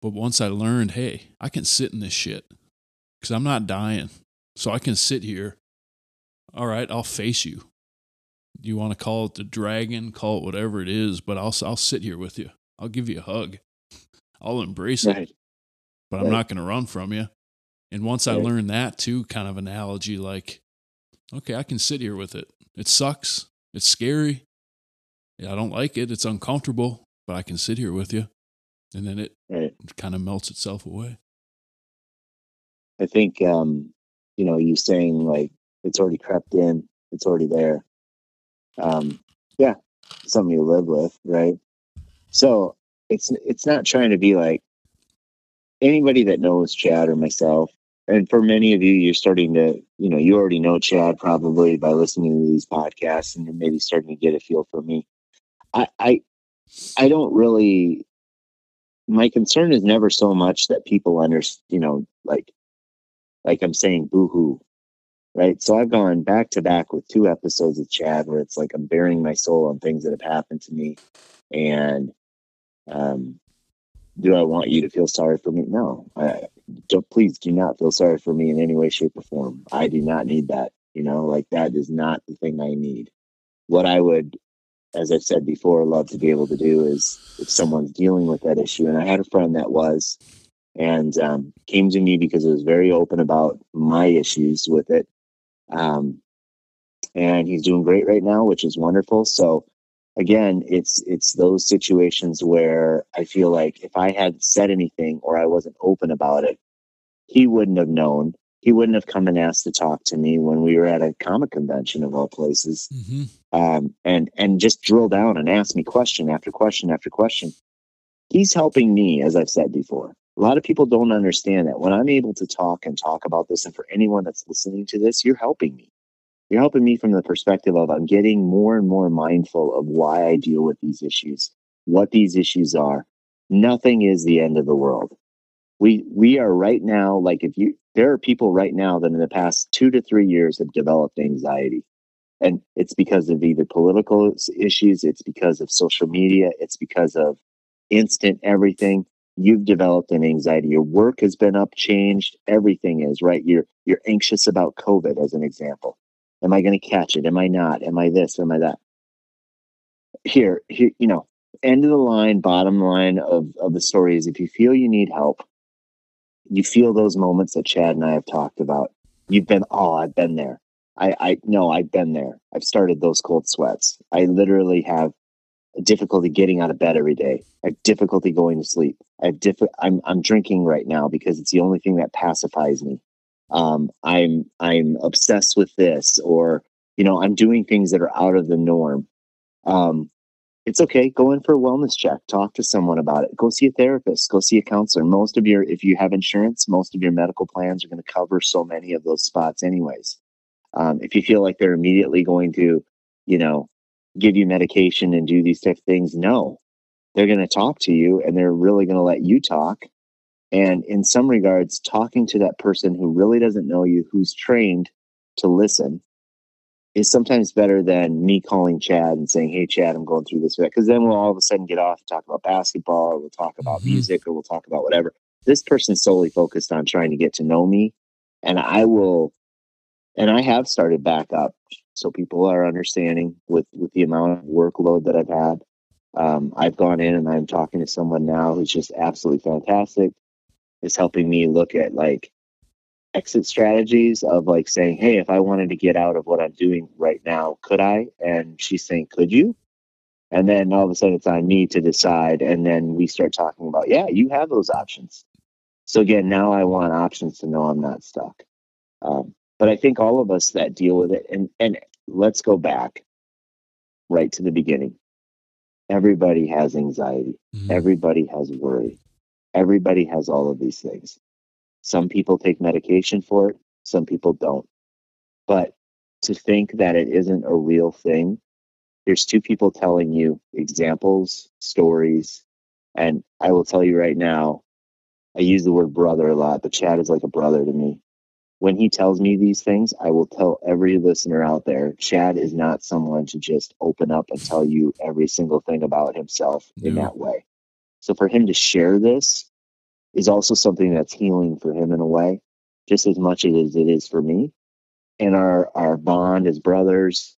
But once I learned, hey, I can sit in this shit. Because I'm not dying. So I can sit here. All right, I'll face you. You want to call it the dragon, call it whatever it is, but I'll sit here with you. I'll give you a hug. I'll embrace it. But I'm not going to run from you. And once I learned that too, kind of analogy, like, okay, I can sit here with it. It sucks. It's scary. I don't like it. It's uncomfortable, but I can sit here with you. And then it kind of melts itself away. I think, you know, you saying like, it's already crept in, it's already there. Yeah. Something you live with. Right. So it's not trying to be like anybody that knows Chad or myself. And for many of you, you're starting to, you know, you already know Chad probably by listening to these podcasts, and you're maybe starting to get a feel for me. I don't really, my concern is never so much that people understand, you know, like I'm saying boohoo, right? So I've gone back to back with 2 episodes of Chad where it's like I'm bearing my soul on things that have happened to me. And do I want you to feel sorry for me? No, please do not feel sorry for me in any way, shape, or form. I do not need that. You know, like that is not the thing I need. What I would, as I've said before, love to be able to do is if someone's dealing with that issue. And I had a friend that was, and came to me because I was very open about my issues with it. And he's doing great right now, which is wonderful. So again, it's those situations where I feel like if I had said anything or I wasn't open about it, he wouldn't have known. He wouldn't have come and asked to talk to me when we were at a comic convention of all places, mm-hmm. and just drill down and ask me question after question after question. He's helping me, as I've said before. A lot of people don't understand that when I'm able to talk about this, and for anyone that's listening to this, you're helping me. You're helping me from the perspective of I'm getting more and more mindful of why I deal with these issues, what these issues are. Nothing is the end of the world. We are right now, like there are people right now that in the past 2 to 3 years have developed anxiety. And it's because of either political issues, it's because of social media, it's because of instant everything. You've developed an anxiety. Your work has been changed. Everything is right. You're anxious about COVID, as an example. Am I going to catch it? Am I not? Am I this? Am I that? Here, you know, end of the line, bottom line of the story is if you feel you need help, you feel those moments that Chad and I have talked about. You've been, I've been there. I've been there. I've started those cold sweats. I literally have difficulty getting out of bed every day. I have difficulty going to sleep. I'm drinking right now because it's the only thing that pacifies me. I'm obsessed with this, or, you know, I'm doing things that are out of the norm. It's okay. Go in for a wellness check. Talk to someone about it. Go see a therapist. Go see a counselor. If you have insurance, most of your medical plans are going to cover so many of those spots anyways. If you feel like they're immediately going to, you know, give you medication and do these type of things, no, they're going to talk to you and they're really going to let you talk. And in some regards, talking to that person who really doesn't know you, who's trained to listen, is sometimes better than me calling Chad and saying, "Hey, Chad, I'm going through this," because then we'll all of a sudden get off and talk about basketball, or we'll talk about mm-hmm. music, or we'll talk about whatever. This person's solely focused on trying to get to know me, and I have started back up, so people are understanding with the amount of workload that I've had. I've gone in and I'm talking to someone now who's just absolutely fantastic. It's helping me look at like exit strategies of like saying, "Hey, if I wanted to get out of what I'm doing right now, could I?" And she's saying, "Could you?" And then all of a sudden it's on me to decide. And then we start talking about, yeah, you have those options. So again, now I want options to know I'm not stuck. But I think all of us that deal with it, and let's go back right to the beginning. Everybody has anxiety. Mm-hmm. Everybody has worry. Everybody has all of these things. Some people take medication for it. Some people don't. But to think that it isn't a real thing, there's two people telling you examples, stories. And I will tell you right now, I use the word brother a lot, but Chad is like a brother to me. When he tells me these things, I will tell every listener out there, Chad is not someone to just open up and tell you every single thing about himself in that way. So for him to share this is also something that's healing for him in a way, just as much as it is for me. And our bond as brothers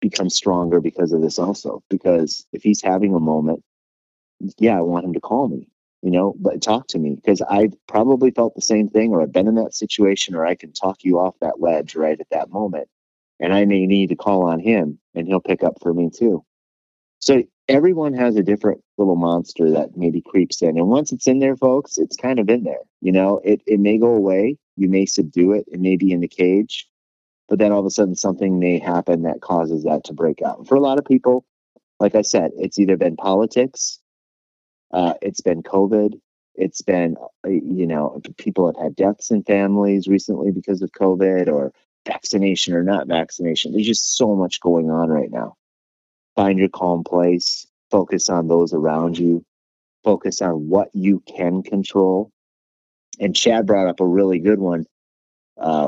becomes stronger because of this also. Because if he's having a moment, I want him to call me. You know, but talk to me, because I probably felt the same thing, or I've been in that situation, or I can talk you off that ledge right at that moment. And I may need to call on him and he'll pick up for me too. So everyone has a different little monster that maybe creeps in. And once it's in there, folks, it's kind of in there. You know, it may go away. You may subdue it. It may be in the cage, but then all of a sudden something may happen that causes that to break out. And for a lot of people, like I said, it's either been politics, it's been COVID. It's been, you know, people have had deaths in families recently because of COVID, or vaccination or not vaccination. There's just so much going on right now. Find your calm place. Focus on those around you. Focus on what you can control. And Chad brought up a really good one,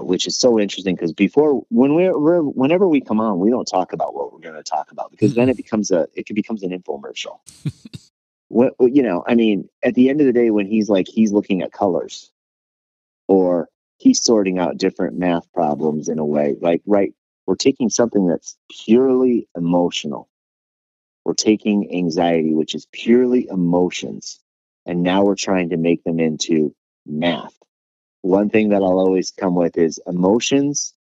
which is so interesting, because before, whenever we come on, we don't talk about what we're going to talk about, because then it becomes an infomercial. What, you know, I mean, at the end of the day, when he's looking at colors, or he's sorting out different math problems in a way, like, right, we're taking something that's purely emotional. We're taking anxiety, which is purely emotions, And now we're trying to make them into math. One thing that I'll always come with is emotions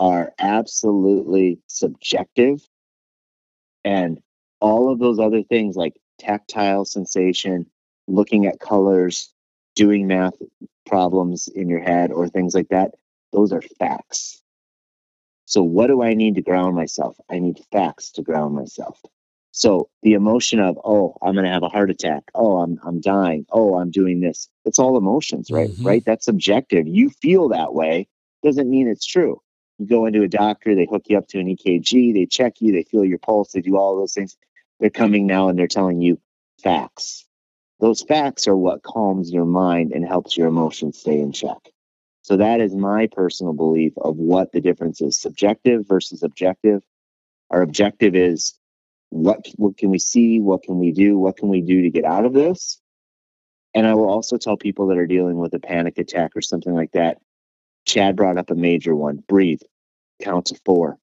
are absolutely subjective. And all of those other things like tactile sensation, looking at colors, doing math problems in your head or things like that, those are facts. So what do I need to ground myself? I need facts to ground myself. So the emotion of, oh, I'm going to have a heart attack. Oh, I'm dying. Oh, I'm doing this. It's all emotions, right? Mm-hmm. Right? That's subjective. You feel that way. Doesn't mean it's true. You go into a doctor, they hook you up to an EKG, they check you, they feel your pulse, they do all those things. They're coming now and they're telling you facts. Those facts are what calms your mind and helps your emotions stay in check. So that is my personal belief of what the difference is, subjective versus objective. Our objective is what can we see? What can we do? What can we do to get out of this? And I will also tell people that are dealing with a panic attack or something like that, Chad brought up a major one. Breathe. Count to 4.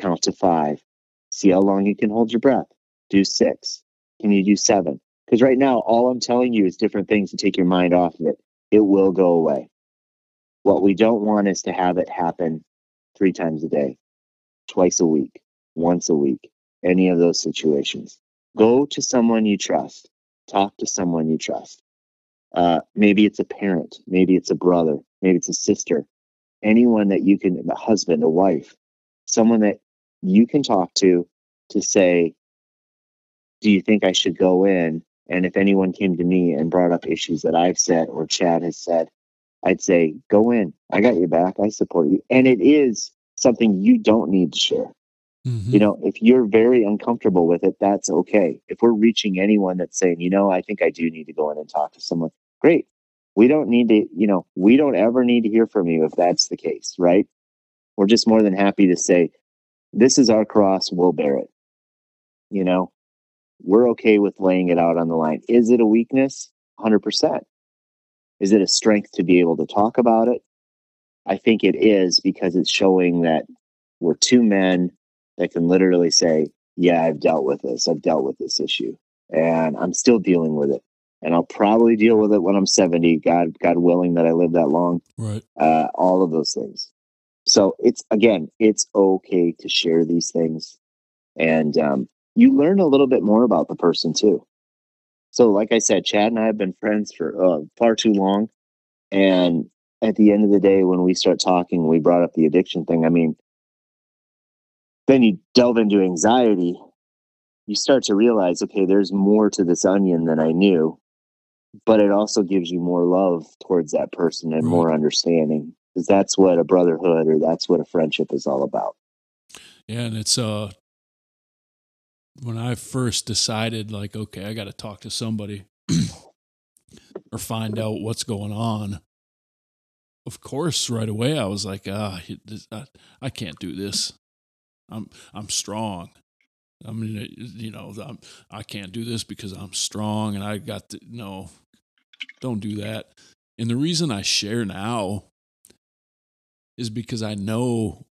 Count to 5. See how long you can hold your breath. Do 6. Can you do 7? Because right now, all I'm telling you is different things to take your mind off of it. It will go away. What we don't want is to have it happen 3 times a day, twice a week, once a week, any of those situations. Go to someone you trust. Talk to someone you trust. Maybe it's a parent. Maybe it's a brother. Maybe it's a sister. Anyone that you can, a husband, a wife, someone that you can talk to say, do you think I should go in? And if anyone came to me and brought up issues that I've said or Chad has said, I'd say, go in. I got your back. I support you. And it is something you don't need to share. Mm-hmm. You know, if you're very uncomfortable with it, that's okay. If we're reaching anyone that's saying, you know, I think I do need to go in and talk to someone, great. We don't need to, you know, we don't ever need to hear from you if that's the case, right? We're just more than happy to say, this is our cross, we'll bear it. You know, we're okay with laying it out on the line. Is it a weakness? 100%. Is it a strength to be able to talk about it? I think it is, because it's showing that we're two men that can literally say, yeah, I've dealt with this. I've dealt with this issue and I'm still dealing with it. And I'll probably deal with it when I'm 70, God willing that I live that long, right? All of those things. So it's, again, it's okay to share these things. And you learn a little bit more about the person too. So like I said, Chad and I have been friends for far too long. And at the end of the day, when we start talking, we brought up the addiction thing. I mean, then you delve into anxiety, you start to realize, okay, there's more to this onion than I knew, but it also gives you more love towards that person and more understanding, because that's what a brotherhood or that's what a friendship is all about. Yeah. And it's, when I first decided like, okay, I got to talk to somebody or find out what's going on. Of course, right away, I was like, I can't do this. I'm strong. I mean, you know, I can't do this because I'm strong and I got to, no, don't do that. And the reason I share now is because I know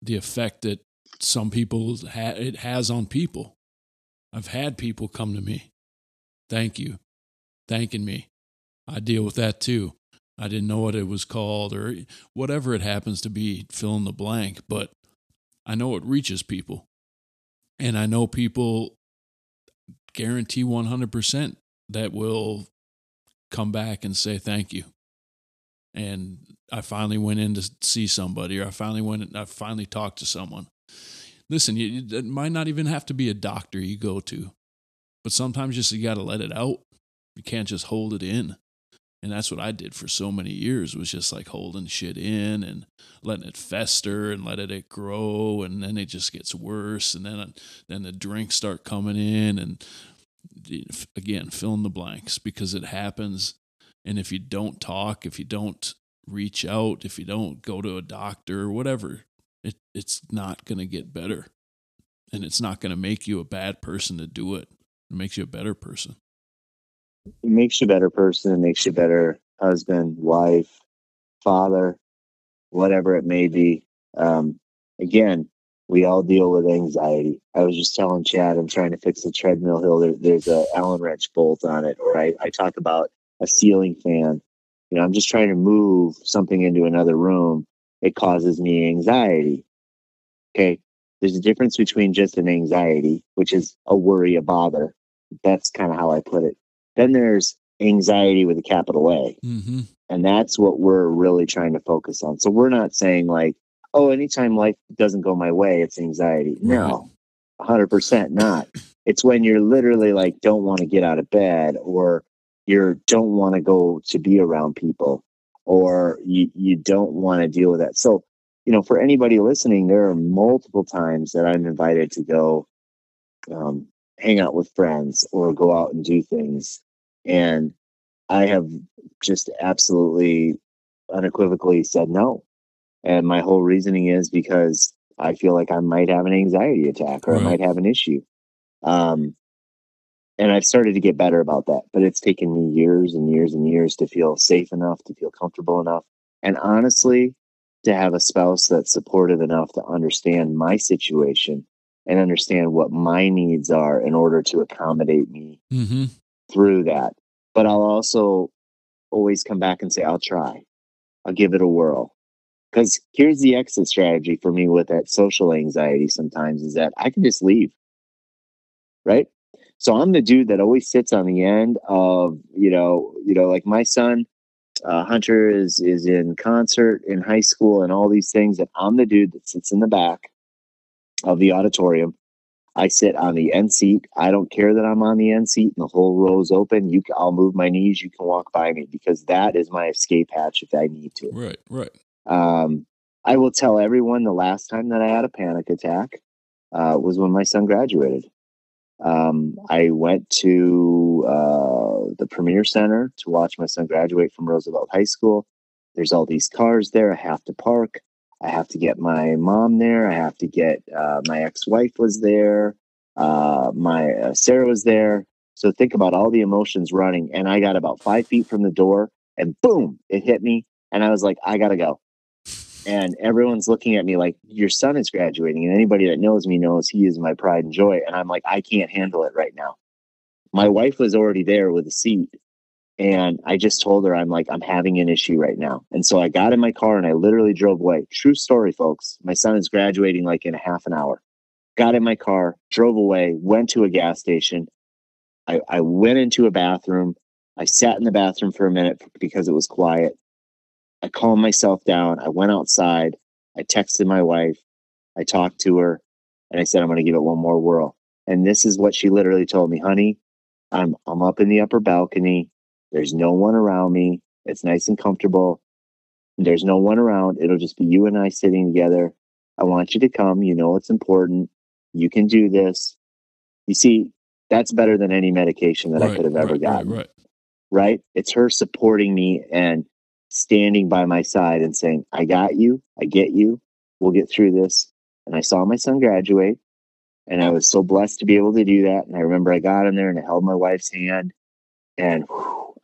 the effect that some people, it has on people. I've had people come to me. Thank you. Thanking me. I deal with that too. I didn't know what it was called or whatever it happens to be, fill in the blank, but I know it reaches people. And I know people, guarantee 100%, that will come back and say thank you. And I finally went in to see somebody, or I finally talked to someone. Listen, it might not even have to be a doctor you go to, but sometimes you got to let it out. You can't just hold it in. And that's what I did for so many years, was just like holding shit in and letting it fester and letting it grow. And then it just gets worse. And then the drinks start coming in, and again, fill in the blanks, because it happens. And if you don't talk, if you don't reach out, if you don't go to a doctor or whatever, it's not going to get better. And it's not going to make you a bad person to do it. It makes you a better person. It makes you a better person. It makes you a better husband, wife, father, whatever it may be. Again, We all deal with anxiety. I was just telling Chad, I'm trying to fix the treadmill hill. There's an Allen wrench bolt on it. Or I talk about a ceiling fan. You know, I'm just trying to move something into another room. It causes me anxiety. Okay. There's a difference between just an anxiety, which is a worry, a bother. That's kind of how I put it. Then there's anxiety with a capital A. Mm-hmm. And that's what we're really trying to focus on. So we're not saying like, oh, anytime life doesn't go my way, it's anxiety. No, 100% not. It's when you're literally like, don't want to get out of bed, or you don't want to go to be around people, or you don't want to deal with that. So, you know, for anybody listening, there are multiple times that I'm invited to go hang out with friends or go out and do things. And I have just absolutely unequivocally said no. And my whole reasoning is because I feel like I might have an anxiety attack, or I might have an issue. And I've started to get better about that, but it's taken me years and years and years to feel safe enough, to feel comfortable enough. And honestly, to have a spouse that's supportive enough to understand my situation and understand what my needs are in order to accommodate me mm-hmm. through that. But I'll also always come back and say, I'll try. I'll give it a whirl. Because here's the exit strategy for me with that social anxiety sometimes is that I can just leave, right? So I'm the dude that always sits on the end of, you know, like my son, Hunter is in concert in high school and all these things. And I'm the dude that sits in the back of the auditorium. I sit on the end seat. I don't care that I'm on the end seat and the whole row's open. I'll move my knees. You can walk by me because that is my escape hatch if I need to. Right. I will tell everyone the last time that I had a panic attack was when my son graduated. I went to the Premier Center to watch my son graduate from Roosevelt High School. There's all these cars there. I have to park. I have to get my mom there. I have to get my ex-wife was there. My Sarah was there. So think about all the emotions running. And I got about 5 feet from the door and boom, it hit me. And I was like, I got to go. And everyone's looking at me like, your son is graduating. And anybody that knows me knows he is my pride and joy. And I'm like, I can't handle it right now. My wife was already there with a seat. And I just told her, I'm like, I'm having an issue right now. And so I got in my car and I literally drove away. True story, folks. My son is graduating like in a half an hour. Got in my car, drove away, went to a gas station. I went into a bathroom. I sat in the bathroom for a minute because it was quiet. I calmed myself down. I went outside. I texted my wife. I talked to her and I said, I'm going to give it one more whirl. And this is what she literally told me, honey, I'm up in the upper balcony. There's no one around me. It's nice and comfortable. There's no one around. It'll just be you and I sitting together. I want you to come. You know, it's important. You can do this. You see, that's better than any medication that I could have ever gotten. Right? It's her supporting me and standing by my side and saying, I got you, I get you, we'll get through this. And I saw my son graduate and I was so blessed to be able to do that. And I remember I got in there and I held my wife's hand and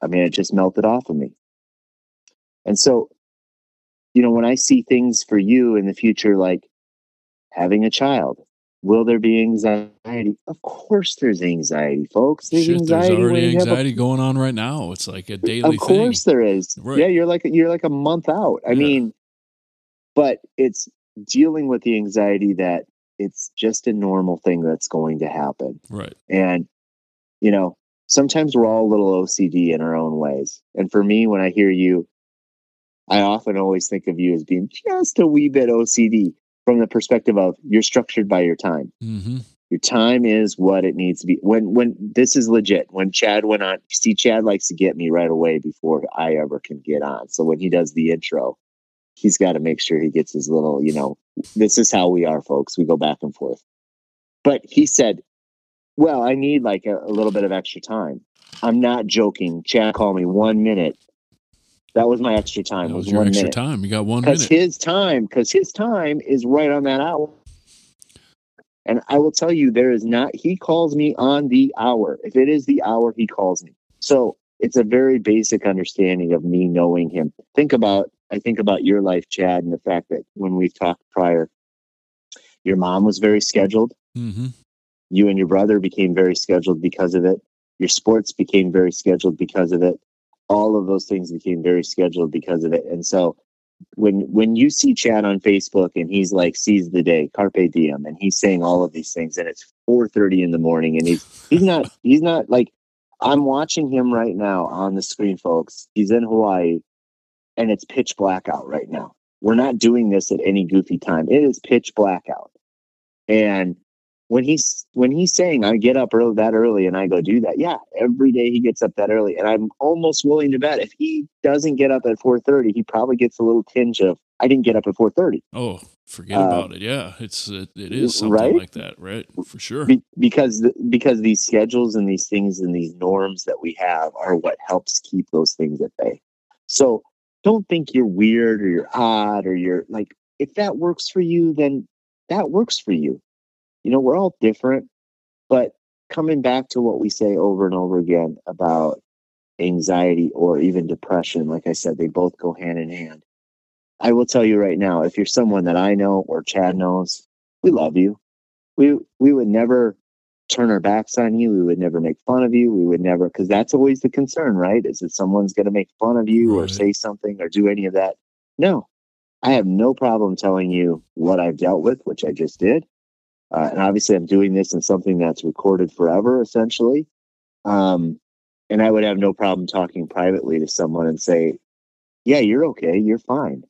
it just melted off of me. And so, you know, when I see things for you in the future, like having a child, will there be anxiety? Of course there's anxiety, folks. There's already anxiety going on right now. It's like a daily thing. Of course there is. Right. Yeah, you're like a month out. I mean, but it's dealing with the anxiety that it's just a normal thing that's going to happen. Right. And, you know, sometimes we're all a little OCD in our own ways. And for me, when I hear you, I often always think of you as being just a wee bit OCD. From the perspective of you're structured by your time. Mm-hmm. Your time is what it needs to be. When this is legit, when Chad went on, Chad likes to get me right away before I ever can get on. So when he does the intro, he's got to make sure he gets his little, you know, this is how we are, folks. We go back and forth. But he said, well, I need like a little bit of extra time. I'm not joking. Chad called me 1 minute. That was my extra time. That was your 1 minute. Extra time. You got 1 minute. Because his time is right on that hour. And I will tell you, there is not, he calls me on the hour. If it is the hour, he calls me. So it's a very basic understanding of me knowing him. I think about your life, Chad, and the fact that when we've talked prior, Your mom was very scheduled. Mm-hmm. You and your brother became very scheduled because of it. Your sports became very scheduled because of it. All of those things became very scheduled because of it. And so when you see Chad on Facebook and he's like, seize the day, carpe diem, and he's saying all of these things, and it's 4:30 in the morning, and he's not like, I'm watching him right now on the screen, folks. He's in Hawaii and it's pitch black out right now. We're not doing this at any goofy time. It is pitch black out. And when he's saying, I get up early, that early, and I go do that. Yeah. Every day he gets up that early. And I'm almost willing to bet if he doesn't get up at 4:30, he probably gets a little tinge of, I didn't get up at 4:30. Oh, forget about it. Yeah. It is something right? like that. Right. For sure. Because these schedules and these things and these norms that we have are what helps keep those things at bay. So don't think you're weird or you're odd or you're like, if that works for you, then that works for you. You know, we're all different, but coming back to what we say over and over again about anxiety or even depression, like I said, they both go hand in hand. I will tell you right now, if you're someone that I know or Chad knows, we love you. We would never turn our backs on you. We would never make fun of you. We would never, because that's always the concern, right? Is that someone's going to make fun of you or say something or do any of that. No, I have no problem telling you what I've dealt with, which I just did. And obviously I'm doing this in something that's recorded forever, essentially. And I would have no problem talking privately to someone and say, yeah, you're okay. You're fine.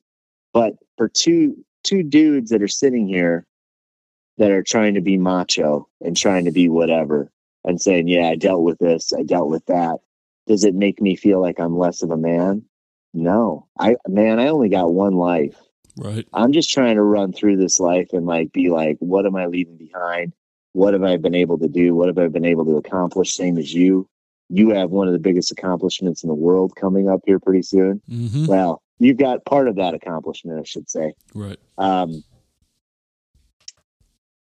But for two dudes that are sitting here that are trying to be macho and trying to be whatever and saying, yeah, I dealt with this. I dealt with that. Does it make me feel like I'm less of a man? No, I only got one life. Right. I'm just trying to run through this life and like be like, what am I leaving behind? What have I been able to do? What have I been able to accomplish? Same as you. You have one of the biggest accomplishments in the world coming up here pretty soon. Mm-hmm. Well, you've got part of that accomplishment, I should say. Right.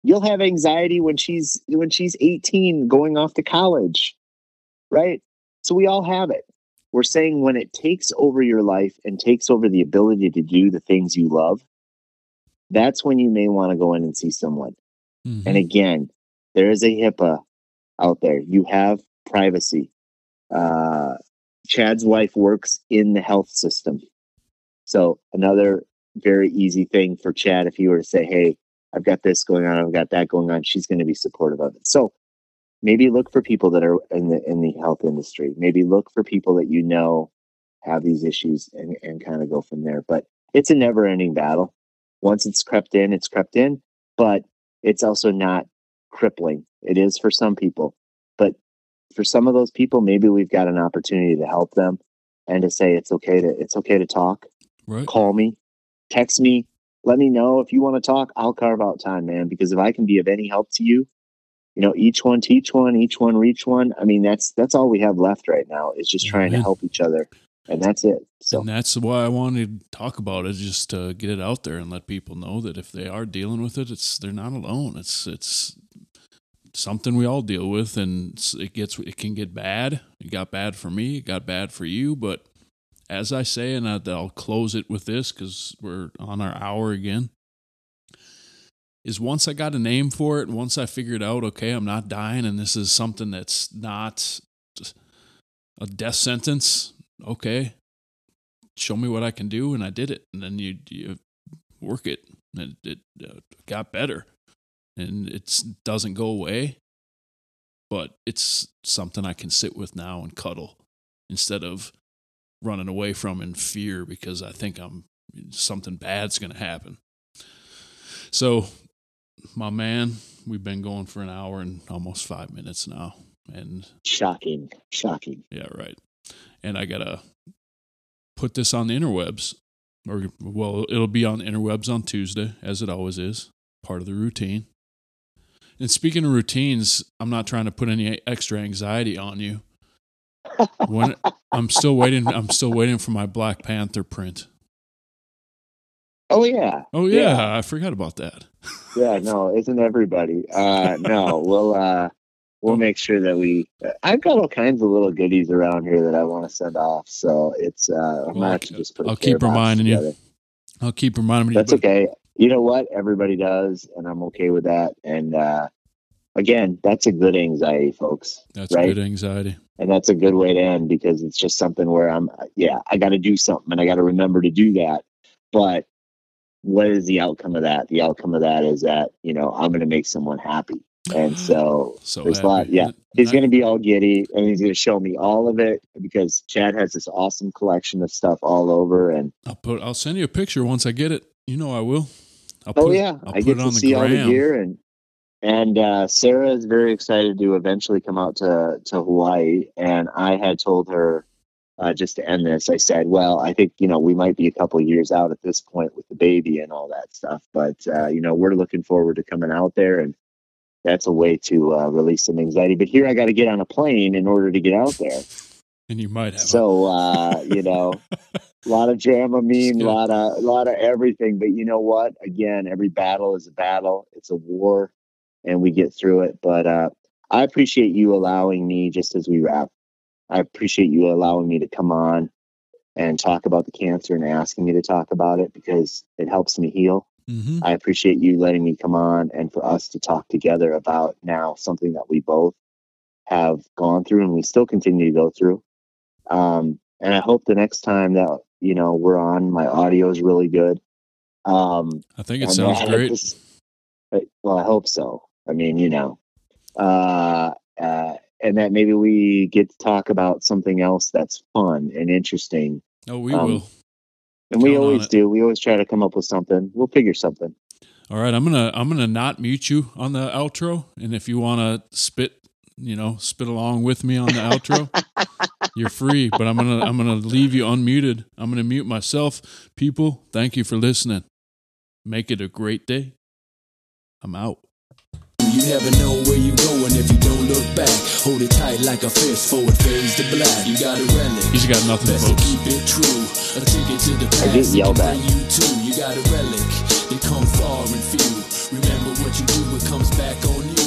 You'll have anxiety when she's 18 going off to college. Right. So we all have it. We're saying when it takes over your life and takes over the ability to do the things you love, that's when you may want to go in and see someone. Mm-hmm. And again, there is a HIPAA out there. You have privacy. Chad's wife works in the health system. So another very easy thing for Chad, if you were to say, hey, I've got this going on, I've got that going on, she's going to be supportive of it. So maybe look for people that are in the health industry. Maybe look for people that you know have these issues and kind of go from there. But it's a never-ending battle. Once it's crept in, it's crept in. But it's also not crippling. It is for some people. But for some of those people, maybe we've got an opportunity to help them and to say it's okay to talk. Right. Call me, text me, let me know if you want to talk. I'll carve out time, man, because if I can be of any help to you, you know, each one teach one, each one reach one. I mean, that's all we have left right now is just trying to help each other, and that's it. So and that's why I wanted to talk about it, just to get it out there and let people know that if they are dealing with it, they're not alone. It's something we all deal with, and it can get bad. It got bad for me. It got bad for you. But as I say, and I'll close it with this because we're on our hour again. Is once I got a name for it and once I figured out, okay, I'm not dying and this is something that's not a death sentence, okay, show me what I can do, and I did it. And then you work it, and it got better. And it doesn't go away, but it's something I can sit with now and cuddle instead of running away from in fear because I think something bad's going to happen. So, my man, we've been going for an hour and almost 5 minutes now, and shocking. Yeah, right. And I gotta put this on the interwebs, it'll be on the interwebs on Tuesday, as it always is, part of the routine. And speaking of routines, I'm not trying to put any extra anxiety on you. I'm still waiting for my Black Panther print. Oh yeah. I forgot about that. Yeah, no, isn't everybody? No, we'll make sure that I've got all kinds of little goodies around here that I want to send off. So it's, I'm not just put. I'll keep reminding you. That's okay. you know what? Everybody does, and I'm okay with that. And again, that's a good anxiety, folks. That's right? Good anxiety. And that's a good way to end, because it's just something where I got to do something, and I got to remember to do that. But what is the outcome of that? The outcome of that is that, you know, I'm going to make someone happy. And so there's a lot. Yeah. He's going to be all giddy, and he's going to show me all of it, because Chad has this awesome collection of stuff all over. And I'll send you a picture once I get it. You know, I will. I get to see all the gear, and Sarah is very excited to eventually come out to Hawaii. And I had told her, just to end this, I said, well, I think, you know, we might be a couple of years out at this point with the baby and all that stuff, but, you know, we're looking forward to coming out there, and that's a way to release some anxiety. But here I got to get on a plane in order to get out there. And you might have. So, you know, a lot of Dramamine, a lot of everything, but you know what, again, every battle is a battle. It's a war, and we get through it. But I appreciate you allowing me, just as we wrap, I appreciate you allowing me to come on and talk about the cancer and asking me to talk about it, because it helps me heal. Mm-hmm. I appreciate you letting me come on and for us to talk together about now something that we both have gone through and we still continue to go through. And I hope the next time that, you know, we're on, my audio is really good. I think it sounds great. Well, I hope so. I mean, you know, and that maybe we get to talk about something else that's fun and interesting. Oh, we will. And we always do. We always try to come up with something. We'll figure something. All right. I'm going to not mute you on the outro. And if you want to spit along with me on the outro, you're free, but I'm going to leave you unmuted. I'm going to mute myself. People, thank you for listening. Make it a great day. I'm out. You never know where you're going if you don't look back. Hold it tight like a fist, forward fades to black. You got a relic. You just got nothing, folks. Keep it true. A ticket to the past. I get yelled at. You too. You got a relic. They come far and few. Remember what you do, it comes back on you.